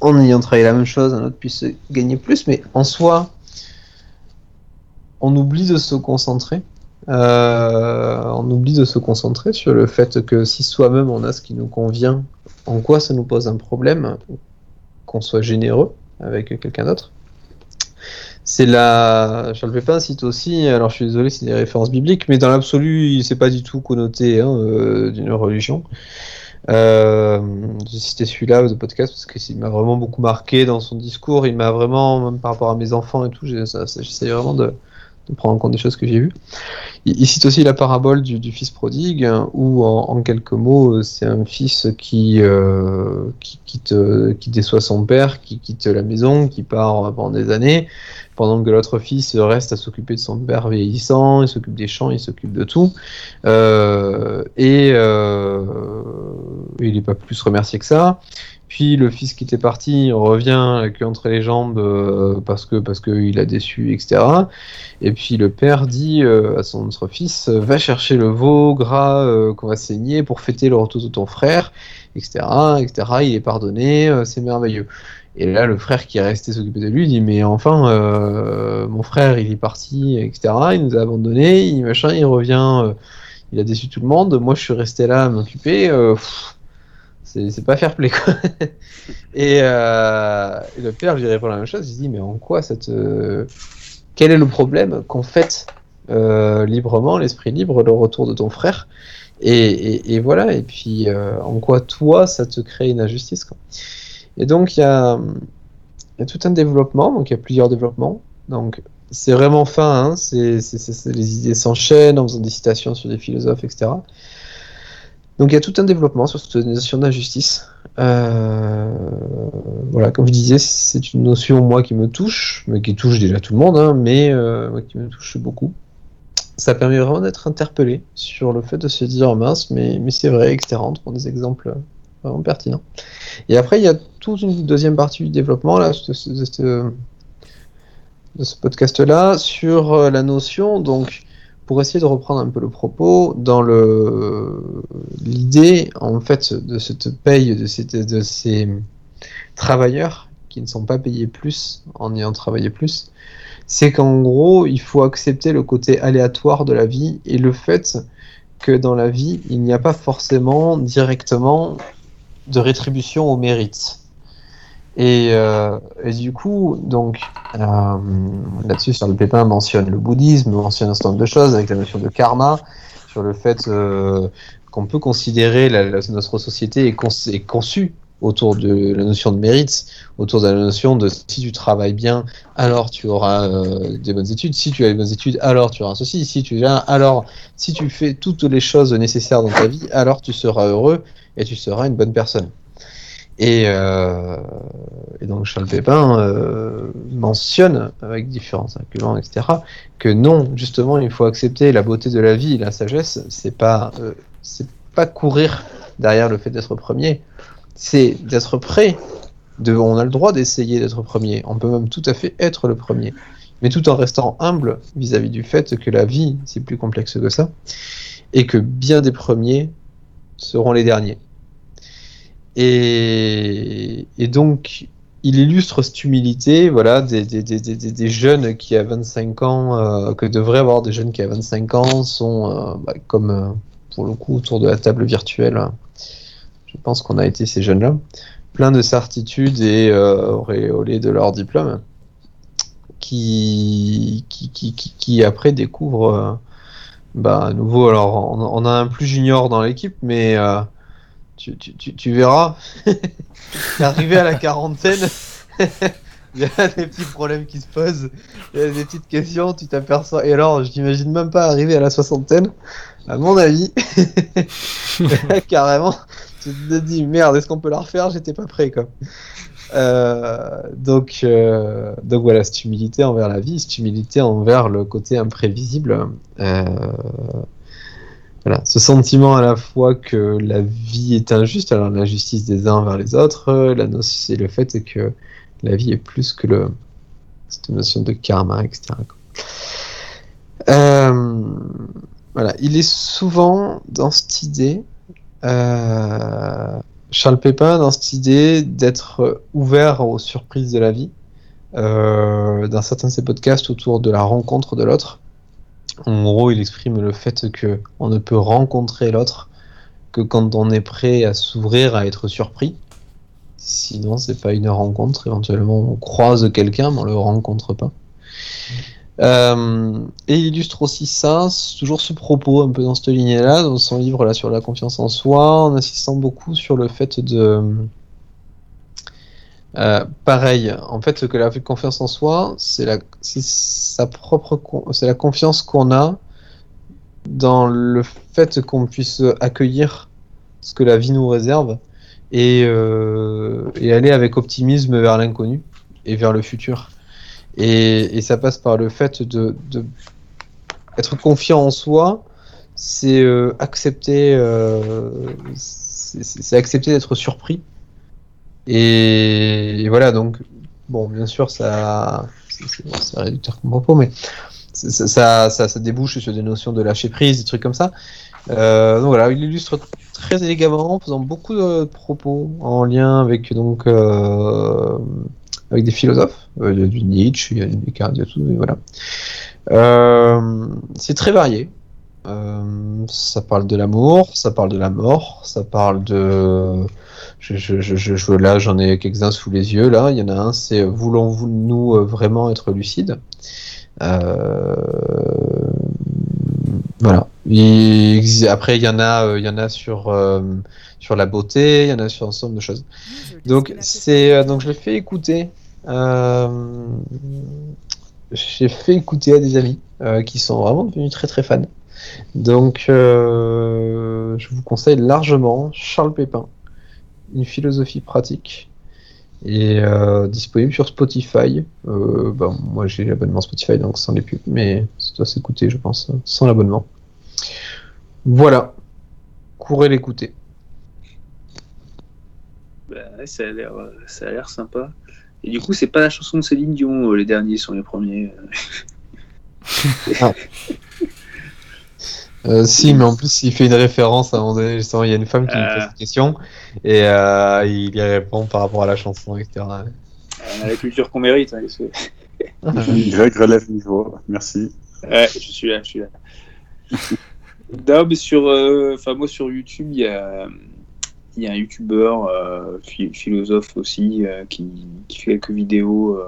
en ayant travaillé la même chose, un autre puisse gagner plus, mais en soi, on oublie de se concentrer. On oublie de se concentrer sur le fait que si soi-même on a ce qui nous convient, en quoi ça nous pose un problème qu'on soit généreux avec quelqu'un d'autre. C'est la... Charles Pépin cite aussi, alors je suis désolé, c'est des références bibliques, mais dans l'absolu, c'est pas du tout connoté d'une religion. J'ai cité celui-là de podcast parce qu'il m'a vraiment beaucoup marqué dans son discours, il m'a vraiment, même par rapport à mes enfants et tout, j'essaie vraiment de prendre en compte des choses que j'ai vues. Il cite aussi la parabole du fils prodigue, où en quelques mots, c'est un fils qui déçoit son père, qui quitte la maison, qui part pendant des années, pendant que l'autre fils reste à s'occuper de son père vieillissant, il s'occupe des champs, il s'occupe de tout, il n'est pas plus remercié que ça. Puis le fils qui était parti revient la queue entre les jambes parce que il a déçu, etc. Et puis le père dit à son autre fils, va chercher le veau gras qu'on va saigner pour fêter le retour de ton frère, etc. etc. Il est pardonné, c'est merveilleux. Et là le frère qui est resté s'occuper de lui dit, mais enfin mon frère il est parti, etc. Il nous a abandonné, il revient, il a déçu tout le monde. Moi je suis resté là à m'occuper. C'est pas fair play quoi. Et le père lui répond la même chose, il dit mais en quoi quel est le problème qu'on fête librement, l'esprit libre, le retour de ton frère et voilà, et puis en quoi toi ça te crée une injustice quoi. Et donc il y a tout un développement, donc il y a plusieurs développements, donc c'est vraiment fin hein, c'est les idées s'enchaînent en faisant des citations sur des philosophes, etc. Donc il y a tout un développement sur cette notion d'injustice. Voilà, comme je disais, c'est une notion moi qui me touche, mais qui touche déjà tout le monde, hein, mais moi qui me touche beaucoup. Ça permet vraiment d'être interpellé sur le fait de se dire mince, mais c'est vrai, etc. On prend des exemples vraiment pertinents. Et après il y a toute une deuxième partie du développement là, de ce podcast là sur la notion donc pour essayer de reprendre un peu le propos, dans l'idée en fait de cette paye de ces travailleurs qui ne sont pas payés plus en ayant travaillé plus, c'est qu'en gros il faut accepter le côté aléatoire de la vie et le fait que dans la vie il n'y a pas forcément directement de rétribution au mérite. Et du coup, donc, là-dessus, Charles Pépin mentionne le bouddhisme, mentionne un certain nombre de choses avec la notion de karma, sur le fait qu'on peut considérer notre société est conçue autour de la notion de mérite, autour de la notion de si tu travailles bien, alors tu auras des bonnes études, si tu as des bonnes études, alors tu auras ceci, si tu fais toutes les choses nécessaires dans ta vie, alors tu seras heureux et tu seras une bonne personne. Et donc Charles Pépin mentionne, avec différents arguments, etc., que non, justement, il faut accepter la beauté de la vie et la sagesse, c'est pas courir derrière le fait d'être premier, c'est d'être prêt, on a le droit d'essayer d'être premier, on peut même tout à fait être le premier, mais tout en restant humble vis-à-vis du fait que la vie, c'est plus complexe que ça, et que bien des premiers seront les derniers. Et donc, il illustre cette humilité, voilà, des jeunes qui à 25 ans, que devraient avoir des jeunes qui à 25 ans sont, comme pour le coup autour de la table virtuelle, je pense qu'on a été ces jeunes-là, pleins de certitudes et auréolés de leur diplôme, qui après découvrent, à nouveau, alors on a un plus junior dans l'équipe, mais... Tu verras, arrivé à la quarantaine, il y a des petits problèmes qui se posent, il y a des petites questions, tu t'aperçois, et alors je t'imagine même pas arriver à la soixantaine, à mon avis, carrément, tu te dis merde, est-ce qu'on peut la refaire, j'étais pas prêt quoi. Donc voilà, cette humilité envers la vie, cette humilité envers le côté imprévisible, voilà, ce sentiment à la fois que la vie est injuste, alors l'injustice des uns envers les autres, c'est le fait que la vie est plus que cette notion de karma, etc. Voilà, il est souvent dans cette idée, Charles Pépin, dans cette idée d'être ouvert aux surprises de la vie, dans certains de ses podcasts autour de la rencontre de l'autre. En gros, il exprime le fait qu'on ne peut rencontrer l'autre que quand on est prêt à s'ouvrir, à être surpris. Sinon, c'est pas une rencontre. Éventuellement, on croise quelqu'un, mais on le rencontre pas. Et il illustre aussi ça, toujours ce propos, un peu dans cette lignée-là, dans son livre là, sur la confiance en soi, en insistant beaucoup sur le fait de... pareil, en fait, que la confiance en soi, c'est la confiance qu'on a dans le fait qu'on puisse accueillir ce que la vie nous réserve et aller avec optimisme vers l'inconnu et vers le futur. Et ça passe par le fait de être confiant en soi, c'est accepter d'être surpris. Et voilà, donc, bon, bien sûr, c'est réducteur comme propos, mais ça débouche sur des notions de lâcher prise, des trucs comme ça. Donc voilà, il illustre très élégamment, en faisant beaucoup de propos en lien avec, donc, avec des philosophes. Il y a du Nietzsche, il y a du Descartes, il y a tout, mais voilà. C'est très varié. Ça parle de l'amour, ça parle de la mort, ça parle de... Là, j'en ai quelques-uns sous les yeux. Là, il y en a un, c'est « Voulons-nous vraiment être lucides ?» Voilà. Et après, il y en a sur la beauté, il y en a sur un ensemble de choses. Donc, je l'ai fait écouter. J'ai fait écouter à des amis qui sont vraiment devenus très très fans. Donc, je vous conseille largement Charles Pépin, une philosophie pratique, et disponible sur Spotify. Moi, j'ai l'abonnement Spotify, donc sans les pubs, mais ça doit s'écouter, je pense, sans l'abonnement. Voilà, courez l'écouter. Ça a l'air sympa. Et du coup, c'est pas la chanson de Céline Dion, les derniers sont les premiers. Ah. Si, mais en plus, il fait une référence à un moment donné, justement, il y a une femme qui lui pose une question et il y répond par rapport à la chanson, etc. On a la culture qu'on mérite. Hein, que... Y relève le niveau, merci. Ouais, je suis là. Non, mais moi, sur YouTube, il y a un youtubeur, philosophe aussi, qui fait quelques vidéos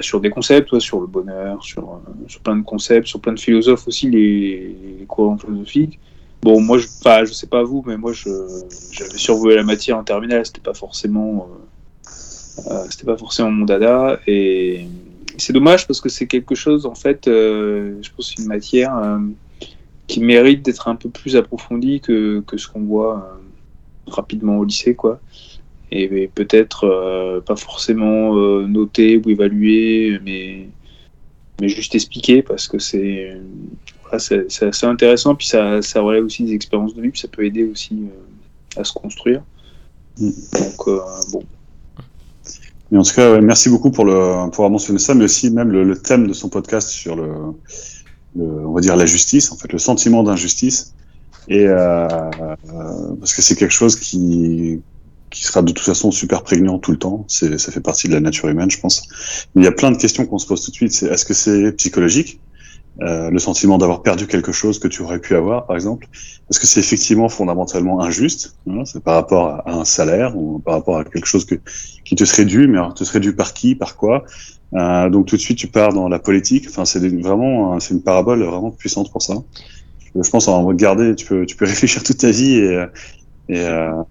sur des concepts, sur le bonheur, sur plein de concepts, sur plein de philosophes aussi, les courants philosophiques. Bon, moi, je sais pas vous, mais moi, j'avais survolé la matière en terminale, c'était pas forcément mon dada, et c'est dommage parce que c'est quelque chose, en fait, je pense que c'est une matière qui mérite d'être un peu plus approfondie que ce qu'on voit rapidement au lycée, quoi. Et peut-être pas forcément noter ou évaluer, mais juste expliquer, parce que c'est assez intéressant, puis ça relève aussi des expériences de vie, puis ça peut aider aussi à se construire. Donc, bon. Mais en tout cas, ouais, merci beaucoup pour avoir mentionné ça, mais aussi même le thème de son podcast sur on va dire la justice, en fait, le sentiment d'injustice, et parce que c'est quelque chose qui sera de toute façon super prégnant tout le temps. Ça fait partie de la nature humaine, je pense. Mais il y a plein de questions qu'on se pose tout de suite. C'est est-ce que c'est psychologique, le sentiment d'avoir perdu quelque chose que tu aurais pu avoir, par exemple. Est-ce que c'est effectivement fondamentalement injuste, hein, c'est par rapport à un salaire ou par rapport à quelque chose qui te serait dû, mais alors, te serait dû par qui, par quoi. Donc tout de suite tu pars dans la politique. Enfin, c'est une parabole vraiment puissante pour ça. Je pense en regarder, tu peux réfléchir toute ta vie et voilà.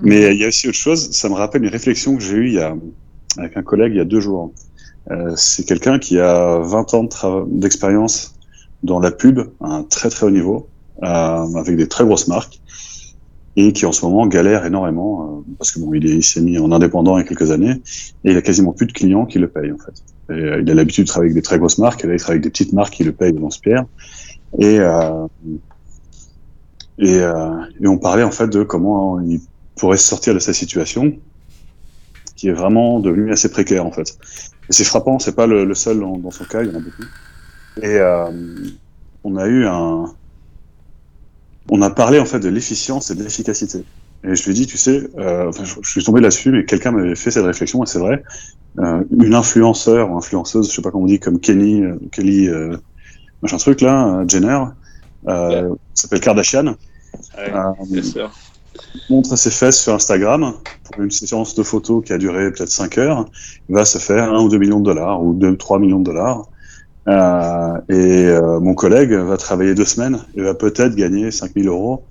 Mais il y a aussi autre chose, ça me rappelle une réflexion que j'ai eue avec un collègue il y a 2 jours. C'est quelqu'un qui a 20 ans d'expérience dans la pub, à un très très haut niveau, avec des très grosses marques, et qui en ce moment galère énormément, parce que bon, il s'est mis en indépendant il y a quelques années, et il a quasiment plus de clients qui le payent en fait. Et, il a l'habitude de travailler avec des très grosses marques, et là il travaille avec des petites marques qui le payent de lance-pierre, et on parlait en fait de comment il pourrait se sortir de sa situation, qui est vraiment devenue assez précaire en fait. Et c'est frappant, c'est pas le seul dans son cas, il y en a beaucoup. Et on a eu on a parlé en fait de l'efficience et de l'efficacité. Et je lui ai dit, tu sais, je suis tombé là-dessus, mais quelqu'un m'avait fait cette réflexion, et c'est vrai, une influenceur ou influenceuse, je sais pas comment on dit, comme Kelly, machin truc là, Jenner, ouais. S'appelle Kardashian. Ouais, bien sûr. Montre ses fesses sur Instagram pour une séance de photos qui a duré peut-être 5 heures, il va se faire 1 ou 2 millions de dollars ou 2-3 millions de dollars. Mon collègue va travailler 2 semaines et va peut-être gagner 5 000 euros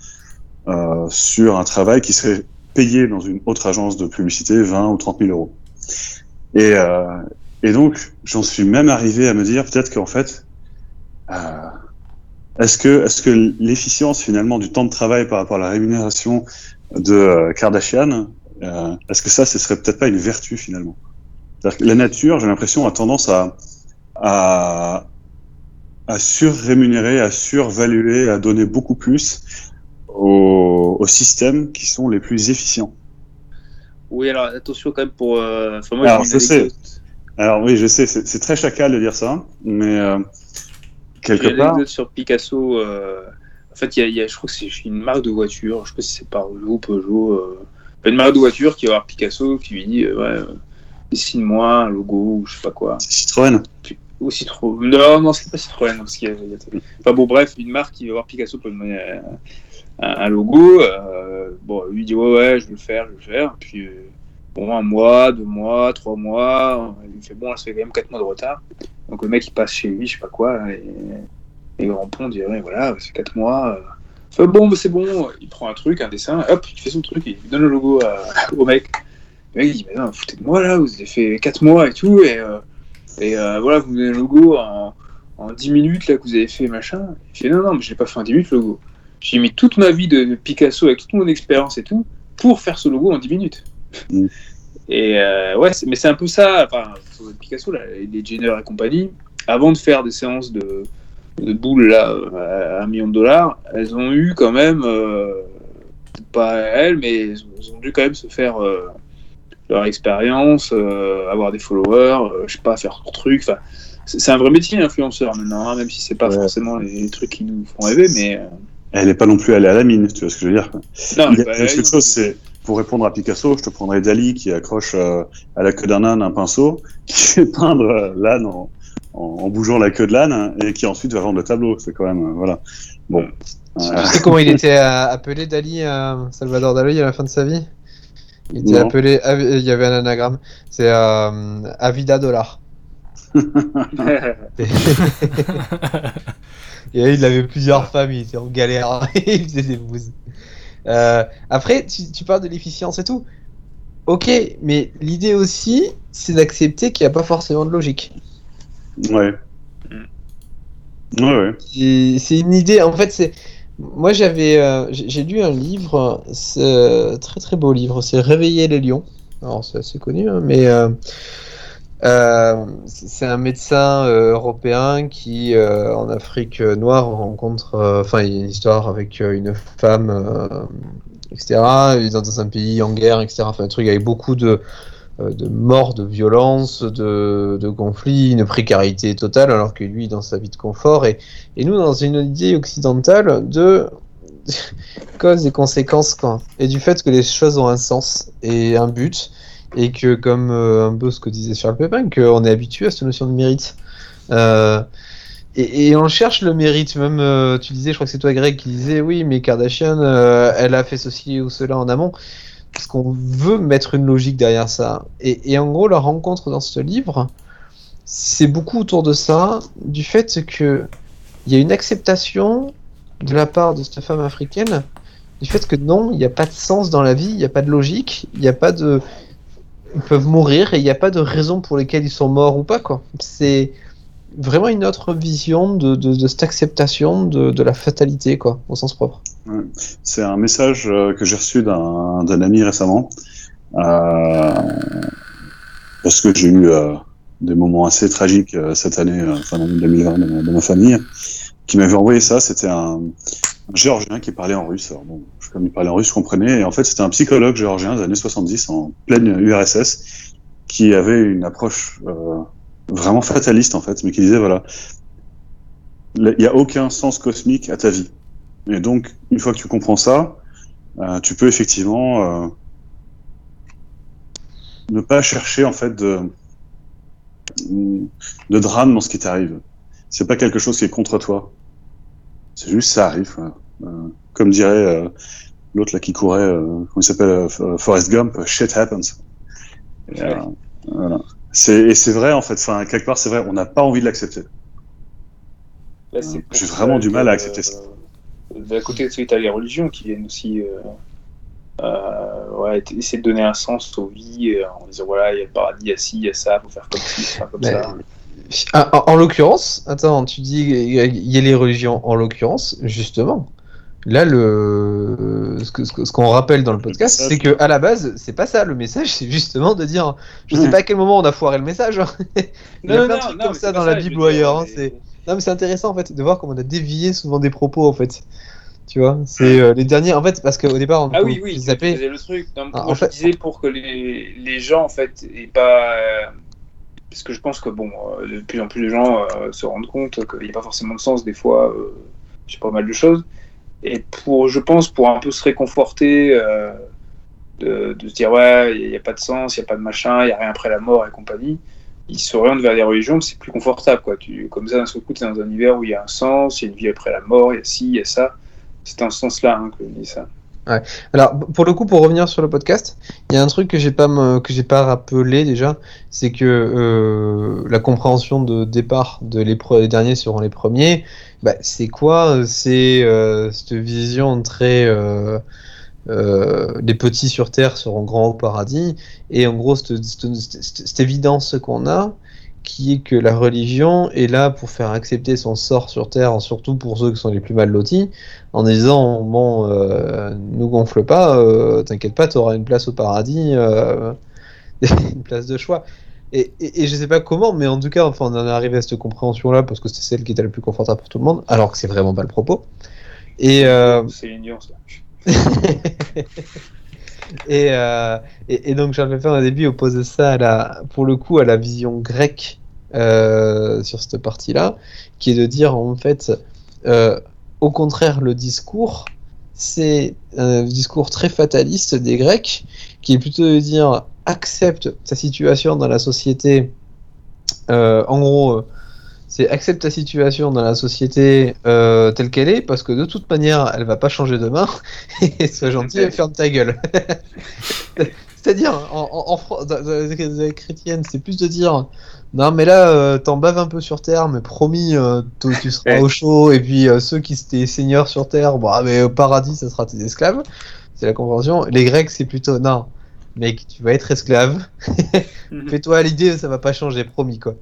sur un travail qui serait payé dans une autre agence de publicité 20 ou 30 000 euros. Et donc, j'en suis même arrivé à me dire peut-être qu'en fait... Est-ce que l'efficience finalement du temps de travail par rapport à la rémunération de Kardashian, est-ce que ça, ce serait peut-être pas une vertu finalement? C'est-à-dire que la nature, j'ai l'impression, a tendance à surrémunérer, à survaluer, à donner beaucoup plus aux systèmes qui sont les plus efficients. Oui, alors attention quand même pour. Moi, alors je sais. Alors oui, je sais, c'est très chacal de dire ça, mais. Quelque part. J'ai une anecdote sur Picasso. En fait, il y a, je crois que c'est une marque de voiture. Je sais pas si c'est Peugeot, une marque de voiture qui va voir Picasso, qui lui dit dessine-moi un logo ou je sais pas quoi. C'est Citroën. Ou Citroën. Non, c'est pas Citroën. Parce qu'il y a... Enfin bon, bref, une marque qui va voir Picasso pour demander un logo. Lui dit ouais, je vais le faire. Puis un mois, 2 mois, 3 mois. Il lui fait là, ça fait quand même 4 mois de retard. Donc le mec il passe chez lui, je sais pas quoi, et Grandpont dit voilà, c'est 4 mois. Enfin, c'est bon, il prend un truc, un dessin, hop, il fait son truc, il donne le logo au mec. Le mec il dit mais non, foutez de moi là, vous avez fait 4 mois et tout, et voilà, vous me donnez le logo en 10 minutes là que vous avez fait machin. Il fait non, mais je l'ai pas fait en 10 minutes le logo. J'ai mis toute ma vie de Picasso avec toute mon expérience et tout pour faire ce logo en 10 minutes. Mais c'est un peu ça, enfin, Picasso, là, les Jenner et compagnie, avant de faire des séances de boules là, à 1 million de dollars, elles ont eu quand même, pas elles, mais elles ont dû quand même se faire leur expérience, avoir des followers, je sais pas, faire leur truc, C'est un vrai métier, influenceur, maintenant, hein, même si c'est pas forcément les trucs qui nous font rêver, mais... Elle n'est pas non plus allée à la mine, tu vois ce que je veux dire. Non, mais quelque chose, c'est... Pour répondre à Picasso, je te prendrais Dali qui accroche à la queue d'un âne un pinceau, qui fait peindre l'âne en bougeant la queue de l'âne, hein, et qui ensuite va vendre le tableau. C'est quand même... voilà. Bon. Tu sais comment il était appelé, Dali, Salvador Dali, à la fin de sa vie ? Il était appelé... Il y avait un anagramme. C'est Avida Dollar. Et il avait plusieurs femmes, il était en galère, il faisait des bouses. Après, tu parles de l'efficience et tout. Ok, mais l'idée aussi, c'est d'accepter qu'il n'y a pas forcément de logique. Ouais. C'est une idée. En fait, c'est... Moi, j'ai lu un livre, c'est un très très beau livre. C'est Réveiller les lions. Alors, c'est assez connu, hein, mais. C'est un médecin européen qui en Afrique noire rencontre il y a une histoire avec une femme etc, il est dans un pays en guerre, etc, un truc avec beaucoup de morts, de violences, de conflits, une précarité totale, alors que lui dans sa vie de confort, et nous dans une idée occidentale de cause et conséquences, quoi, et du fait que les choses ont un sens et un but. Et que, comme un peu ce que disait Charles Pépin, qu'on est habitué à cette notion de mérite. Et on cherche le mérite. Même, tu disais, je crois que c'est toi, Greg, qui disais, oui, mais Kardashian, elle a fait ceci ou cela en amont. Parce qu'on veut mettre une logique derrière ça. Et en gros, la rencontre dans ce livre, c'est beaucoup autour de ça, du fait qu'il y a une acceptation de la part de cette femme africaine, du fait que non, il n'y a pas de sens dans la vie, il n'y a pas de logique, il n'y a pas de... Ils peuvent mourir et il n'y a pas de raison pour lesquelles ils sont morts ou pas, quoi. C'est vraiment une autre vision de cette acceptation de la fatalité, quoi, au sens propre. Ouais. C'est un message que j'ai reçu d'un ami récemment, parce que j'ai eu des moments assez tragiques cette année, fin 2020, de ma famille, qui m'avait envoyé ça. C'était un géorgien qui parlait en russe. Alors, bon, comme il parlait en russe, je comprenais. Et en fait, c'était un psychologue géorgien des années 70, en pleine URSS, qui avait une approche vraiment fataliste, en fait, mais qui disait, voilà, il n'y a aucun sens cosmique à ta vie. Et donc, une fois que tu comprends ça, tu peux effectivement ne pas chercher, en fait, de drame dans ce qui t'arrive. C'est pas quelque chose qui est contre toi. C'est juste, ça arrive. Comme dirait l'autre là qui courait, comment il s'appelle, Forrest Gump, shit happens. Et, voilà. Et c'est vrai, en fait. Enfin, quelque part, c'est vrai. On n'a pas envie de l'accepter. Là, j'ai vraiment du mal à accepter ça. D'un côté, tu as les religions qui viennent aussi essayer de donner un sens aux vies en disant voilà, il y a le paradis, il y a ci, il y a ça, faut faire comme ci, faut faire comme ça. En l'occurrence, attends, tu dis il y a les religions. En l'occurrence, justement, là, ce qu'on rappelle dans le podcast, c'est que à la base, c'est pas ça le message, c'est justement de dire, je sais pas à quel moment on a foiré le message. Il y a plein de trucs comme ça dans la Bible ou ailleurs. Non, mais c'est intéressant en fait de voir comment on a dévié souvent des propos en fait. Tu vois, c'est les derniers en fait, parce qu'au départ on zappait. C'est le truc. Non, moi, je disais pour que les gens en fait aient pas. Parce que je pense que bon, de plus en plus de gens se rendent compte qu'il n'y a pas forcément de sens des fois sur pas mal de choses. Et je pense pour un peu se réconforter de se dire ouais, il n'y a pas de sens, il n'y a pas de machin, il n'y a rien après la mort et compagnie, ils s'orientent vers les religions, c'est plus confortable, quoi. Comme ça, d'un seul coup, tu es dans un univers où il y a un sens, il y a une vie après la mort, il y a ci, il y a ça. C'est dans ce sens-là que je dis ça. Ouais. Alors pour le coup, pour revenir sur le podcast, il y a un truc que j'ai pas rappelé déjà, c'est que la compréhension de départ des derniers seront les premiers. Bah c'est quoi ? C'est cette vision très les petits sur terre seront grands au paradis, et en gros cette évidence qu'on a, qui est que la religion est là pour faire accepter son sort sur Terre, surtout pour ceux qui sont les plus mal lotis, en disant bon, nous gonfle pas, t'inquiète pas, t'auras une place au paradis, une place de choix. Et je sais pas comment, mais en tout cas, on en est arrivé à cette compréhension-là parce que c'était celle qui était la plus confortable pour tout le monde, alors que c'est vraiment pas le propos. C'est une nuance là. Et donc Charles Pépin au début oppose ça pour le coup à la vision grecque sur cette partie-là, qui est de dire en fait, au contraire, le discours, c'est un discours très fataliste des Grecs, qui est plutôt de dire accepte ta situation dans la société. En gros, c'est accepte ta situation dans la société telle qu'elle est, parce que de toute manière, elle va pas changer demain. Et sois gentil et ferme ta gueule. C'est-à-dire, dans les chrétiennes, c'est plus de dire non, mais là, t'en baves un peu sur Terre, mais promis, tu seras au chaud, et puis ceux qui étaient seigneurs sur Terre, bah, mais au paradis, ça sera tes esclaves. C'est la compréhension. Les Grecs, c'est plutôt non, mec, tu vas être esclave. Fais-toi à l'idée, ça va pas changer, promis, quoi.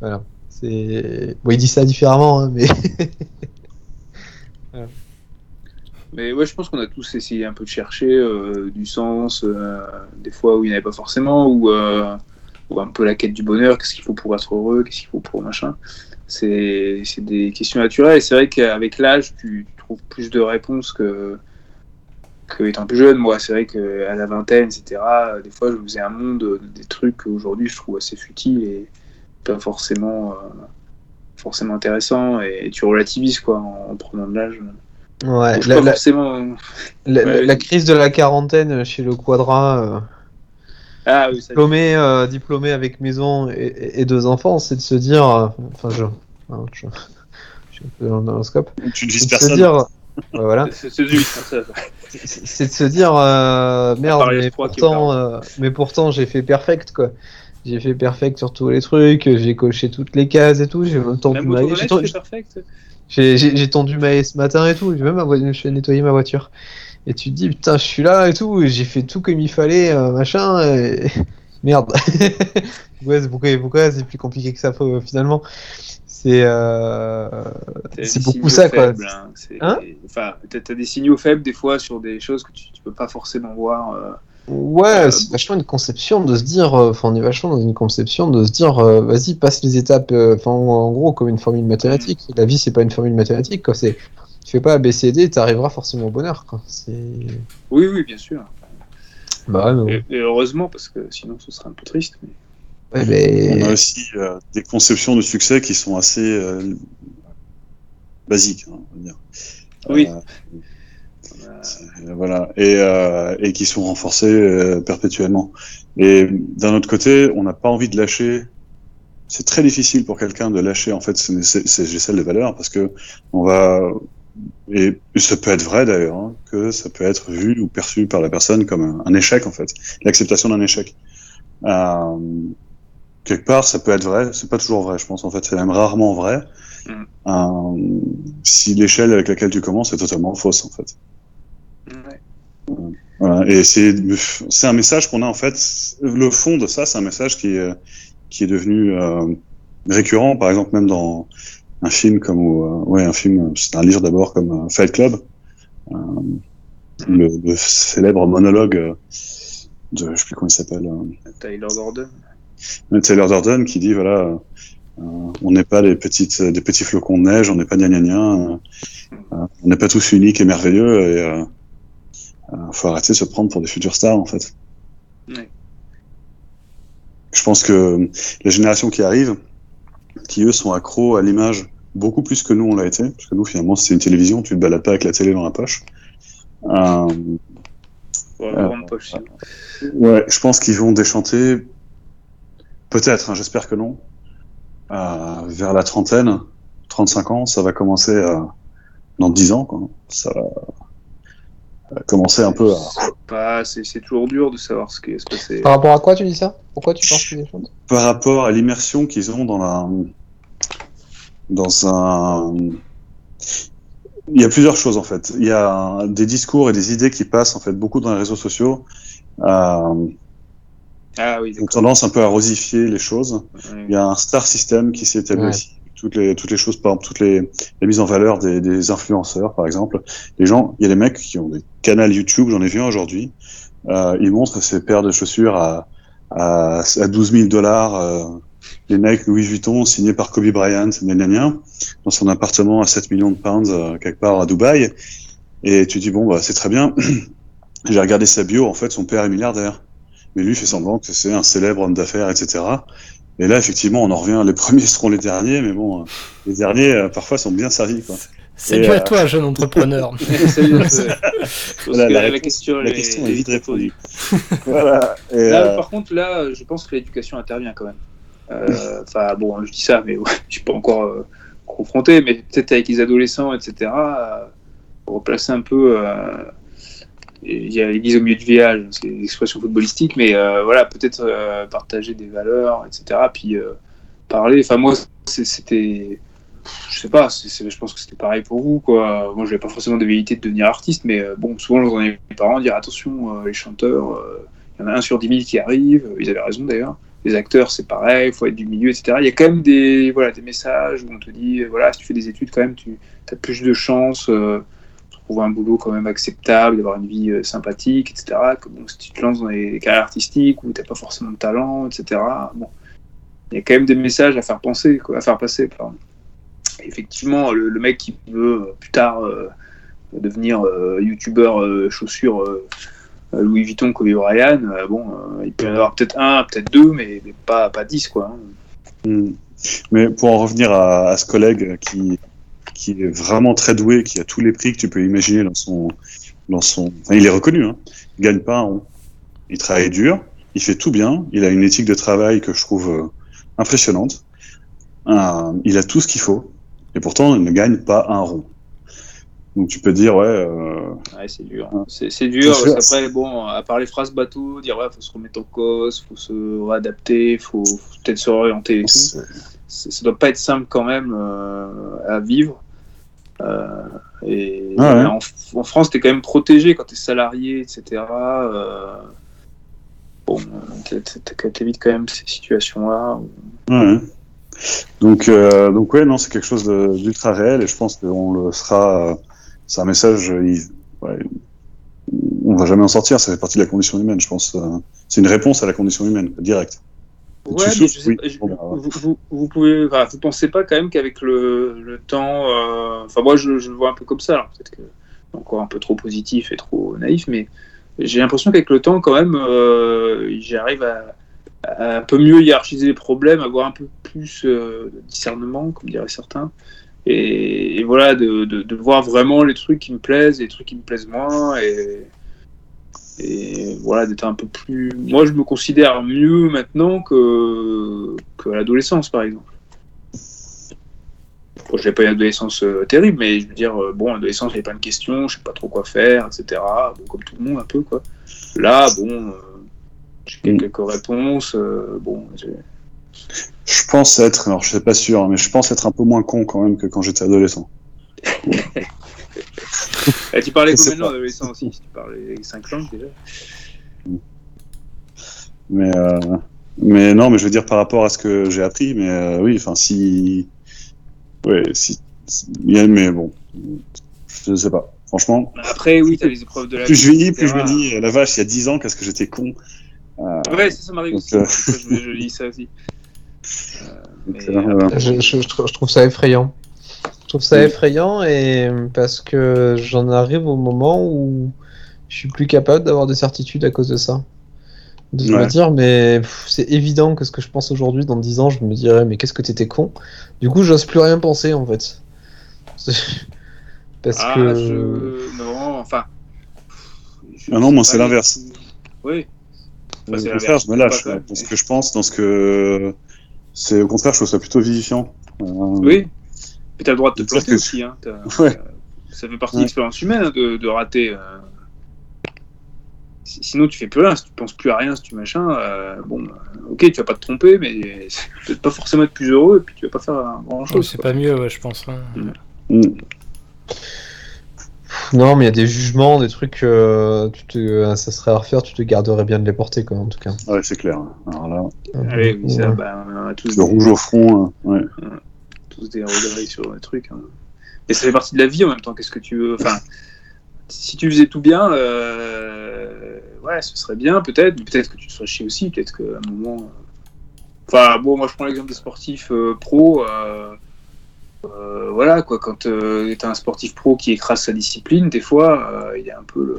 Voilà. C'est... Bon, il dit ça différemment, hein, mais. Voilà. Mais ouais, je pense qu'on a tous essayé un peu de chercher du sens, des fois où il n'y en avait pas forcément, ou un peu la quête du bonheur, qu'est-ce qu'il faut pour être heureux, qu'est-ce qu'il faut pour machin. C'est des questions naturelles, et c'est vrai qu'avec l'âge, tu trouves plus de réponses que étant plus jeune. Moi, c'est vrai qu'à la vingtaine, etc., des fois, je faisais un monde des trucs qu'aujourd'hui, je trouve assez futiles et pas forcément intéressants, et tu relativises, quoi, en prenant de l'âge. Ouais, la crise de la quarantaine chez le Quadra, ah, oui, diplômé avec maison et deux enfants, c'est de se dire, enfin je suis un peu dans le scope, tu ne dises personne. Voilà. C'est de se dire, merde, mais pourtant j'ai fait perfect, quoi. J'ai fait perfect sur tous les trucs, j'ai coché toutes les cases et tout, j'ai même tendu ma perfect. J'ai tendu ma haie ce matin et tout, j'ai même nettoyé ma voiture. Et tu te dis, putain, je suis là et tout, et j'ai fait tout comme il fallait, machin, et... merde. pourquoi c'est plus compliqué que ça, finalement. C'est beaucoup ça, faibles, quoi. Hein, t'as des signaux faibles, des fois, sur des choses que tu peux pas forcément voir... Ouais, c'est vachement une conception de se dire, on est vachement dans une conception de se dire, vas-y, passe les étapes, en gros, comme une formule mathématique. La vie, c'est pas une formule mathématique, quoi. C'est, tu fais pas ABCD, t'arriveras forcément au bonheur, quoi. C'est... Oui, bien sûr. Bah, ouais, et heureusement, parce que sinon, ce serait un peu triste. Mais... Ouais, mais... On a aussi des conceptions de succès qui sont assez basiques, hein, on va dire. Oui. Voilà, et qui sont renforcés perpétuellement. Et d'un autre côté, on n'a pas envie de lâcher. C'est très difficile pour quelqu'un de lâcher en fait ces ficelles de valeurs, parce que et ça peut être vrai d'ailleurs, hein, que ça peut être vu ou perçu par la personne comme un échec en fait, l'acceptation d'un échec. Quelque part, ça peut être vrai, c'est pas toujours vrai, je pense en fait, c'est même rarement vrai. Si l'échelle avec laquelle tu commences est totalement fausse en fait. Voilà. Et c'est un message qu'on a en fait. Le fond de ça, c'est un message qui est devenu récurrent. Par exemple, même dans un film comme c'est un livre d'abord comme Fight Club, le célèbre monologue de, je sais plus comment il s'appelle, Tyler Durden. Tyler Durden qui dit voilà. On n'est pas des petits flocons de neige, on n'est pas gna gna gna, on n'est pas tous uniques et merveilleux, et faut arrêter de se prendre pour des futures stars en fait. Ouais. Je pense que les générations qui arrivent, qui eux sont accros à l'image beaucoup plus que nous on l'a été, parce que nous finalement c'est une télévision, tu te balades pas avec la télé dans la poche. Ouais, je pense qu'ils vont déchanter, peut-être, hein, j'espère que non. Vers la trentaine, 35 ans, ça va commencer dans 10 ans, quoi. Ça va commencer un peu à... C'est toujours dur de savoir ce qui est passé. Par rapport à quoi tu dis ça ? Pourquoi tu penses que des choses ? Par rapport à l'immersion qu'ils ont dans un... Il y a plusieurs choses, en fait. Il y a des discours et des idées qui passent, en fait, beaucoup dans les réseaux sociaux. Ah oui, ont tendance un peu à rosifier les choses. Il y a un star system qui s'est établi. Ouais. Toutes les choses, par exemple, toutes les mises en valeur des influenceurs, par exemple. Les gens, il y a des mecs qui ont des canaux YouTube, j'en ai vu un aujourd'hui. Ils montrent ces paires de chaussures à $12,000. Les Nike Louis Vuitton signés par Kobe Bryant, dans son appartement à 7 millions de pounds, quelque part à Dubaï. Et tu dis, bon, bah, c'est très bien. J'ai regardé sa bio, en fait, son père est milliardaire. Mais lui fait semblant que c'est un célèbre homme d'affaires, etc. Et là, effectivement, on en revient. Les premiers seront les derniers, mais bon, les derniers, parfois, sont bien servis, quoi. C'est dû à toi, jeune entrepreneur. La question est vite répondue. Voilà. Et là, par contre, là, je pense que l'éducation intervient quand même. Enfin, bon, je dis ça, mais je suis pas encore confronté, mais peut-être avec les adolescents, etc., pour replacer un peu... il y a l'église au milieu du village, c'est une expression footballistique, mais voilà, peut-être partager des valeurs, etc., puis parler. Enfin, moi, c'était... Je sais pas, je pense que c'était pareil pour vous, quoi. Moi, je n'avais pas forcément de velléité de devenir artiste, mais bon, souvent, j'entends mes parents dire « Attention, les chanteurs, il y en a 1 sur 10 000 qui arrivent. » Ils avaient raison, d'ailleurs. Les acteurs, c'est pareil, il faut être du milieu, etc. Il y a quand même des messages où on te dit « Voilà, si tu fais des études, quand même, tu as plus de chances de trouver un boulot quand même acceptable, d'avoir une vie sympathique, etc. » Bon, si tu te lances dans les carrières artistiques où tu n'as pas forcément de talent, etc. Bon, il y a quand même des messages à faire penser, quoi, à faire passer, pardon. Effectivement, le mec qui veut plus tard devenir youtubeur chaussures Louis Vuitton, Kobe Bryant, il peut y en avoir peut-être 1, peut-être 2, mais pas 10, quoi. Mmh. Mais pour en revenir à ce collègue qui est vraiment très doué, qui a tous les prix que tu peux imaginer dans son... Enfin, il est reconnu, hein. Il gagne pas, il travaille dur, il fait tout bien, il a une éthique de travail que je trouve impressionnante, il a tout ce qu'il faut. Et pourtant, il ne gagne pas un rond. Donc tu peux dire, ouais, c'est dur. C'est dur. Après, bon, à part les phrases bateau, dire ouais, faut se remettre en cause, faut se réadapter, faut peut-être se réorienter. Et tout. Ça doit pas être simple quand même à vivre. En France, t'es quand même protégé quand t'es salarié, etc. Bon, t'évites quand même ces situations-là. Ouais. Donc ouais, non, c'est quelque chose d'ultra réel et je pense qu'on le sera. C'est un message, on va jamais en sortir. Ça fait partie de la condition humaine, je pense. C'est une réponse à la condition humaine directe. Ouais, mais vous pouvez. Enfin, vous pensez pas quand même qu'avec le temps. Enfin, moi, je le vois un peu comme ça. Alors, peut-être que c'est encore un peu trop positif et trop naïf, mais j'ai l'impression qu'avec le temps, quand même, j'arrive à un peu mieux hiérarchiser les problèmes, avoir un peu plus de discernement, comme diraient certains, et voilà, de voir vraiment les trucs qui me plaisent, les trucs qui me plaisent moins, et voilà, d'être un peu plus... Moi, je me considère mieux maintenant que à l'adolescence, par exemple. Bon, je n'ai pas une adolescence terrible, mais je veux dire, bon, à l'adolescence, il y avait plein de questions, je ne sais pas trop quoi faire, etc., bon, comme tout le monde, un peu, quoi. Là, bon... J'ai quelques réponses. Je pense être, alors je sais pas sûr, mais je pense être un peu moins con quand même que quand j'étais adolescent. Tu parlais combien de langues adolescent aussi ? Tu parlais 5 langues déjà ? Mais non, mais je veux dire par rapport à ce que j'ai appris, mais oui, enfin si, mais bon, je sais pas. Franchement. Après oui, t'as les épreuves de la vie. Plus je vieillis, plus je me dis, la vache, il y a 10 ans, qu'est-ce que j'étais con. Ouais, ça m'arrive aussi. Je lis ça aussi. Je trouve ça effrayant. Je trouve ça effrayant et parce que j'en arrive au moment où je suis plus capable d'avoir des certitudes à cause de ça. De me dire, mais c'est évident que ce que je pense aujourd'hui, dans 10 ans, je me dirais, mais qu'est-ce que t'étais con. Du coup, j'ose plus rien penser en fait. Parce que. Non, enfin. Non, moi, c'est l'inverse. Oui. Au contraire, je me lâche dans ce que je pense, dans ce que c'est. Au contraire, je trouve ça plutôt vivifiant. Oui, mais t'as le droit de te planter aussi. Hein. Ça fait partie de l'expérience humaine de rater. Sinon, tu fais plus rien. Si tu penses plus à rien, si tu machin, bon, ok, tu vas pas te tromper, mais tu vas peut-être pas forcément être plus heureux, et puis tu vas pas faire grand-chose. C'est pas mieux, ouais, je pense. Hein. Non, mais il y a des jugements, des trucs, ça serait à refaire, tu te garderais bien de les porter, quoi, en tout cas. Ouais, c'est clair. Alors là, on a tous le rouge au front, tous des regards sur le truc. Hein. Et ça fait partie de la vie en même temps, qu'est-ce que tu veux. Enfin, si tu faisais tout bien, ce serait bien, peut-être que tu te serais chier aussi, peut-être qu'à un moment... Enfin, bon, moi je prends l'exemple des sportifs pro... voilà quoi, quand t'es un sportif pro qui écrase sa discipline, des fois il y a un peu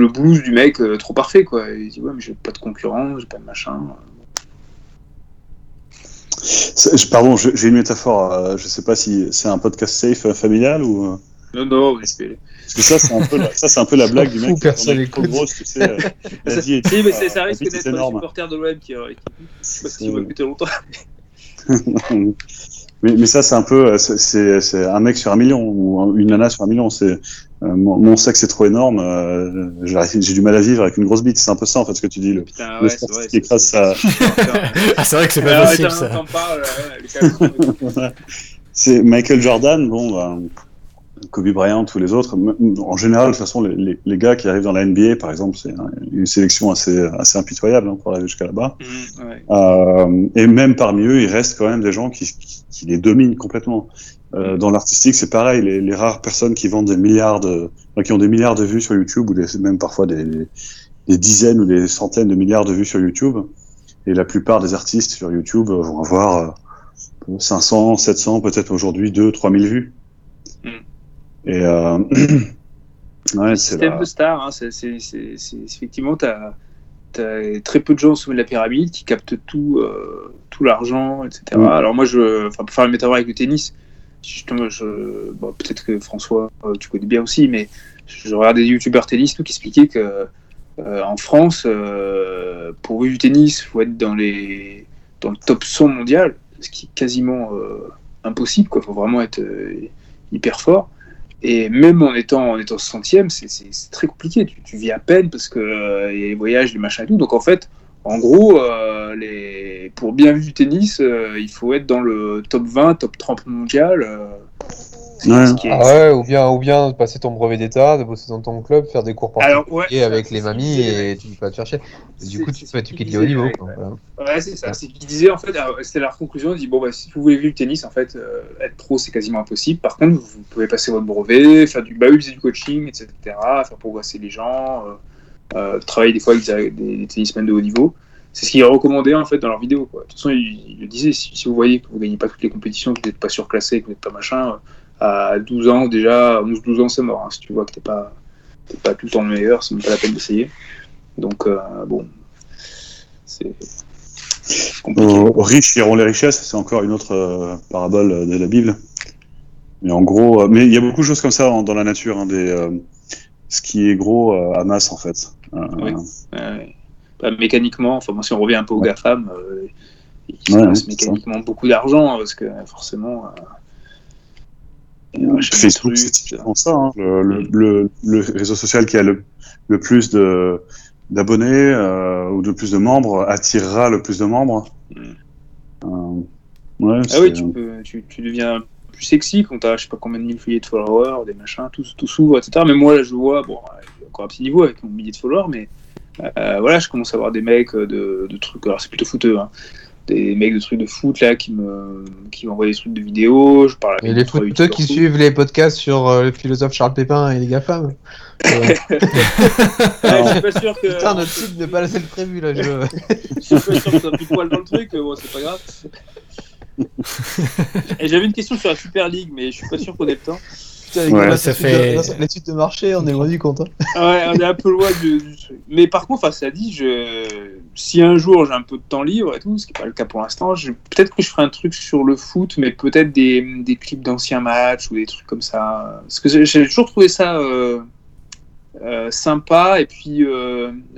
le blues du mec trop parfait quoi. Il dit ouais mais j'ai pas de concurrence, j'ai pas de machin. Pardon, j'ai une métaphore. Je ne sais pas si c'est un podcast safe familial ou. Non, respect. Parce que ça, c'est un peu la blague du mec qui est avec trop grosse, tu sais. Oui, mais ça risque d'être un supporter de l'OM qui je sais pas si tu vas écouter longtemps. mais ça, c'est un peu, c'est un mec sur 1 million ou une nana sur 1 million. C'est mon sexe est trop énorme. J'ai du mal à vivre avec une grosse bite. C'est un peu ça en fait ce que tu dis. Le sportif qui écrase ça. Ah, c'est vrai que c'est pas possible ça. C'est Michael Jordan, bon. Kobe Bryant ou les autres, en général, de toute façon, les gars qui arrivent dans la NBA, par exemple, c'est une sélection assez impitoyable pour aller jusqu'à là-bas. Mmh, ouais. Et même parmi eux, il reste quand même des gens qui les dominent complètement. Dans l'artistique, c'est pareil. Les rares personnes qui vendent qui ont des milliards de vues sur YouTube ou même parfois des dizaines ou des centaines de milliards de vues sur YouTube. Et la plupart des artistes sur YouTube vont avoir 500, 700, peut-être aujourd'hui 2, 3000 vues. Mmh. Et ouais, c'est système de star, hein, c'est effectivement t'as très peu de gens au sommet de la pyramide qui captent tout l'argent, etc. Ouais. Alors moi, pour faire une métaphore avec le tennis, peut-être que François, tu connais bien aussi, mais je regardais des youtubeurs tennis qui expliquaient que en France, pour vivre du tennis, faut être dans le top 100 mondial, ce qui est quasiment impossible, quoi. Faut vraiment être hyper fort. Et même en étant 100e, c'est très compliqué. Tu vis à peine parce qu'il y a les voyages, les machins et tout. Donc en fait, en gros, pour bien vivre du tennis, il faut être dans le top 20, top 30 mondial. Ou bien passer ton brevet d'état, de bosser dans ton club, faire des cours particuliers avec les mamies et tu vas te chercher. Du coup, tu quittes les hauts niveaux. Ouais, c'est ça. C'est qu'il disait en fait, c'était leur conclusion. Il dit si vous voulez vivre le tennis, en fait, être pro c'est quasiment impossible. Par contre, vous pouvez passer votre brevet, faire du du coaching, etc., faire progresser les gens, travailler des fois avec des tennismen de haut niveau. C'est ce qu'ils recommandaient en fait dans leurs vidéos. De toute façon, ils le disaient, si vous voyez que vous gagnez pas toutes les compétitions, que vous n'êtes pas surclassé, que vous n'êtes pas machin. À 12 ans, déjà, 11-12 ans, c'est mort. Si tu vois que t'es pas tout le temps meilleur, c'est même pas la peine d'essayer. Donc, c'est compliqué. Aux riches iront les richesses, c'est encore une autre parabole de la Bible. Mais en gros, il y a beaucoup de choses comme ça dans la nature. Ce qui est gros amasse, en fait. Oui. Mécaniquement, si on revient un peu aux GAFAM, ils amassent mécaniquement beaucoup d'argent, parce que forcément... Facebook, c'est typiquement ça. Le réseau social qui a le plus d'abonnés ou le plus de membres attirera le plus de membres. Tu deviens plus sexy quand t'as je sais pas combien de milliers de followers, des machins, tout s'ouvre, etc. Mais moi là je vois, j'ai encore un petit niveau avec mon millier de followers, mais je commence à voir des mecs de trucs. Alors c'est plutôt fouteux. Des mecs de trucs de foot là qui m'envoient des trucs de vidéos, je parle avec les footeux qui suivent les podcasts sur le philosophe Charles Pépin et les GAFAM. Je suis pas sûr que putain, notre type n'est pas assez le prévu là, je suis pas sûr que ça plus poil dans le truc, c'est pas grave. Et j'avais une question sur la Super League mais je suis pas sûr qu'on ait le temps. L'étude de marché, on est loin du compte. On est un peu loin du truc. Mais par contre, ça dit, si un jour j'ai un peu de temps libre et tout, ce qui n'est pas le cas pour l'instant, peut-être que je ferai un truc sur le foot, mais peut-être des clips d'anciens matchs ou des trucs comme ça. Parce que j'ai toujours trouvé ça sympa et puis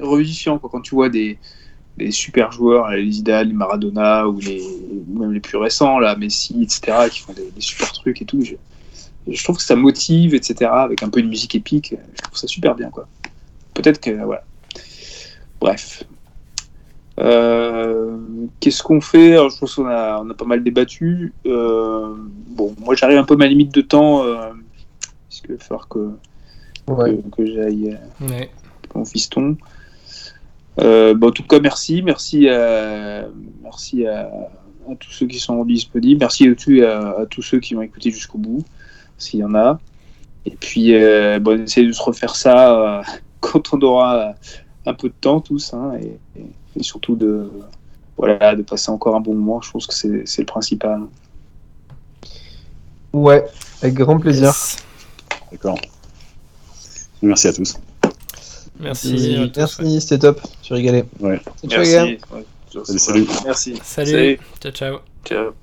revivifiant quand tu vois des super joueurs, les Zidane, les Maradona ou même les plus récents, là, Messi, etc., qui font des super trucs et tout. Je trouve que ça motive, etc., avec un peu de musique épique. Je trouve ça super bien, quoi. Peut-être que, Bref. Qu'est-ce qu'on fait ? Alors, je pense qu'on a pas mal débattu. Moi, j'arrive un peu à ma limite de temps, parce qu'il va falloir que j'aille mon fiston. En tout cas, merci à tous ceux qui sont disponibles. Merci aussi à tous ceux qui m'ont écouté jusqu'au bout. S'il y en a. Et puis, on essaie de se refaire ça quand on aura un peu de temps, tous. Et surtout de passer encore un bon moment. Je pense que c'est le principal. Ouais, avec grand plaisir. Yes. D'accord. Merci à tous. Merci. C'était top. Tu régalais. Ouais. Merci. Salut. Merci. Salut. Ciao.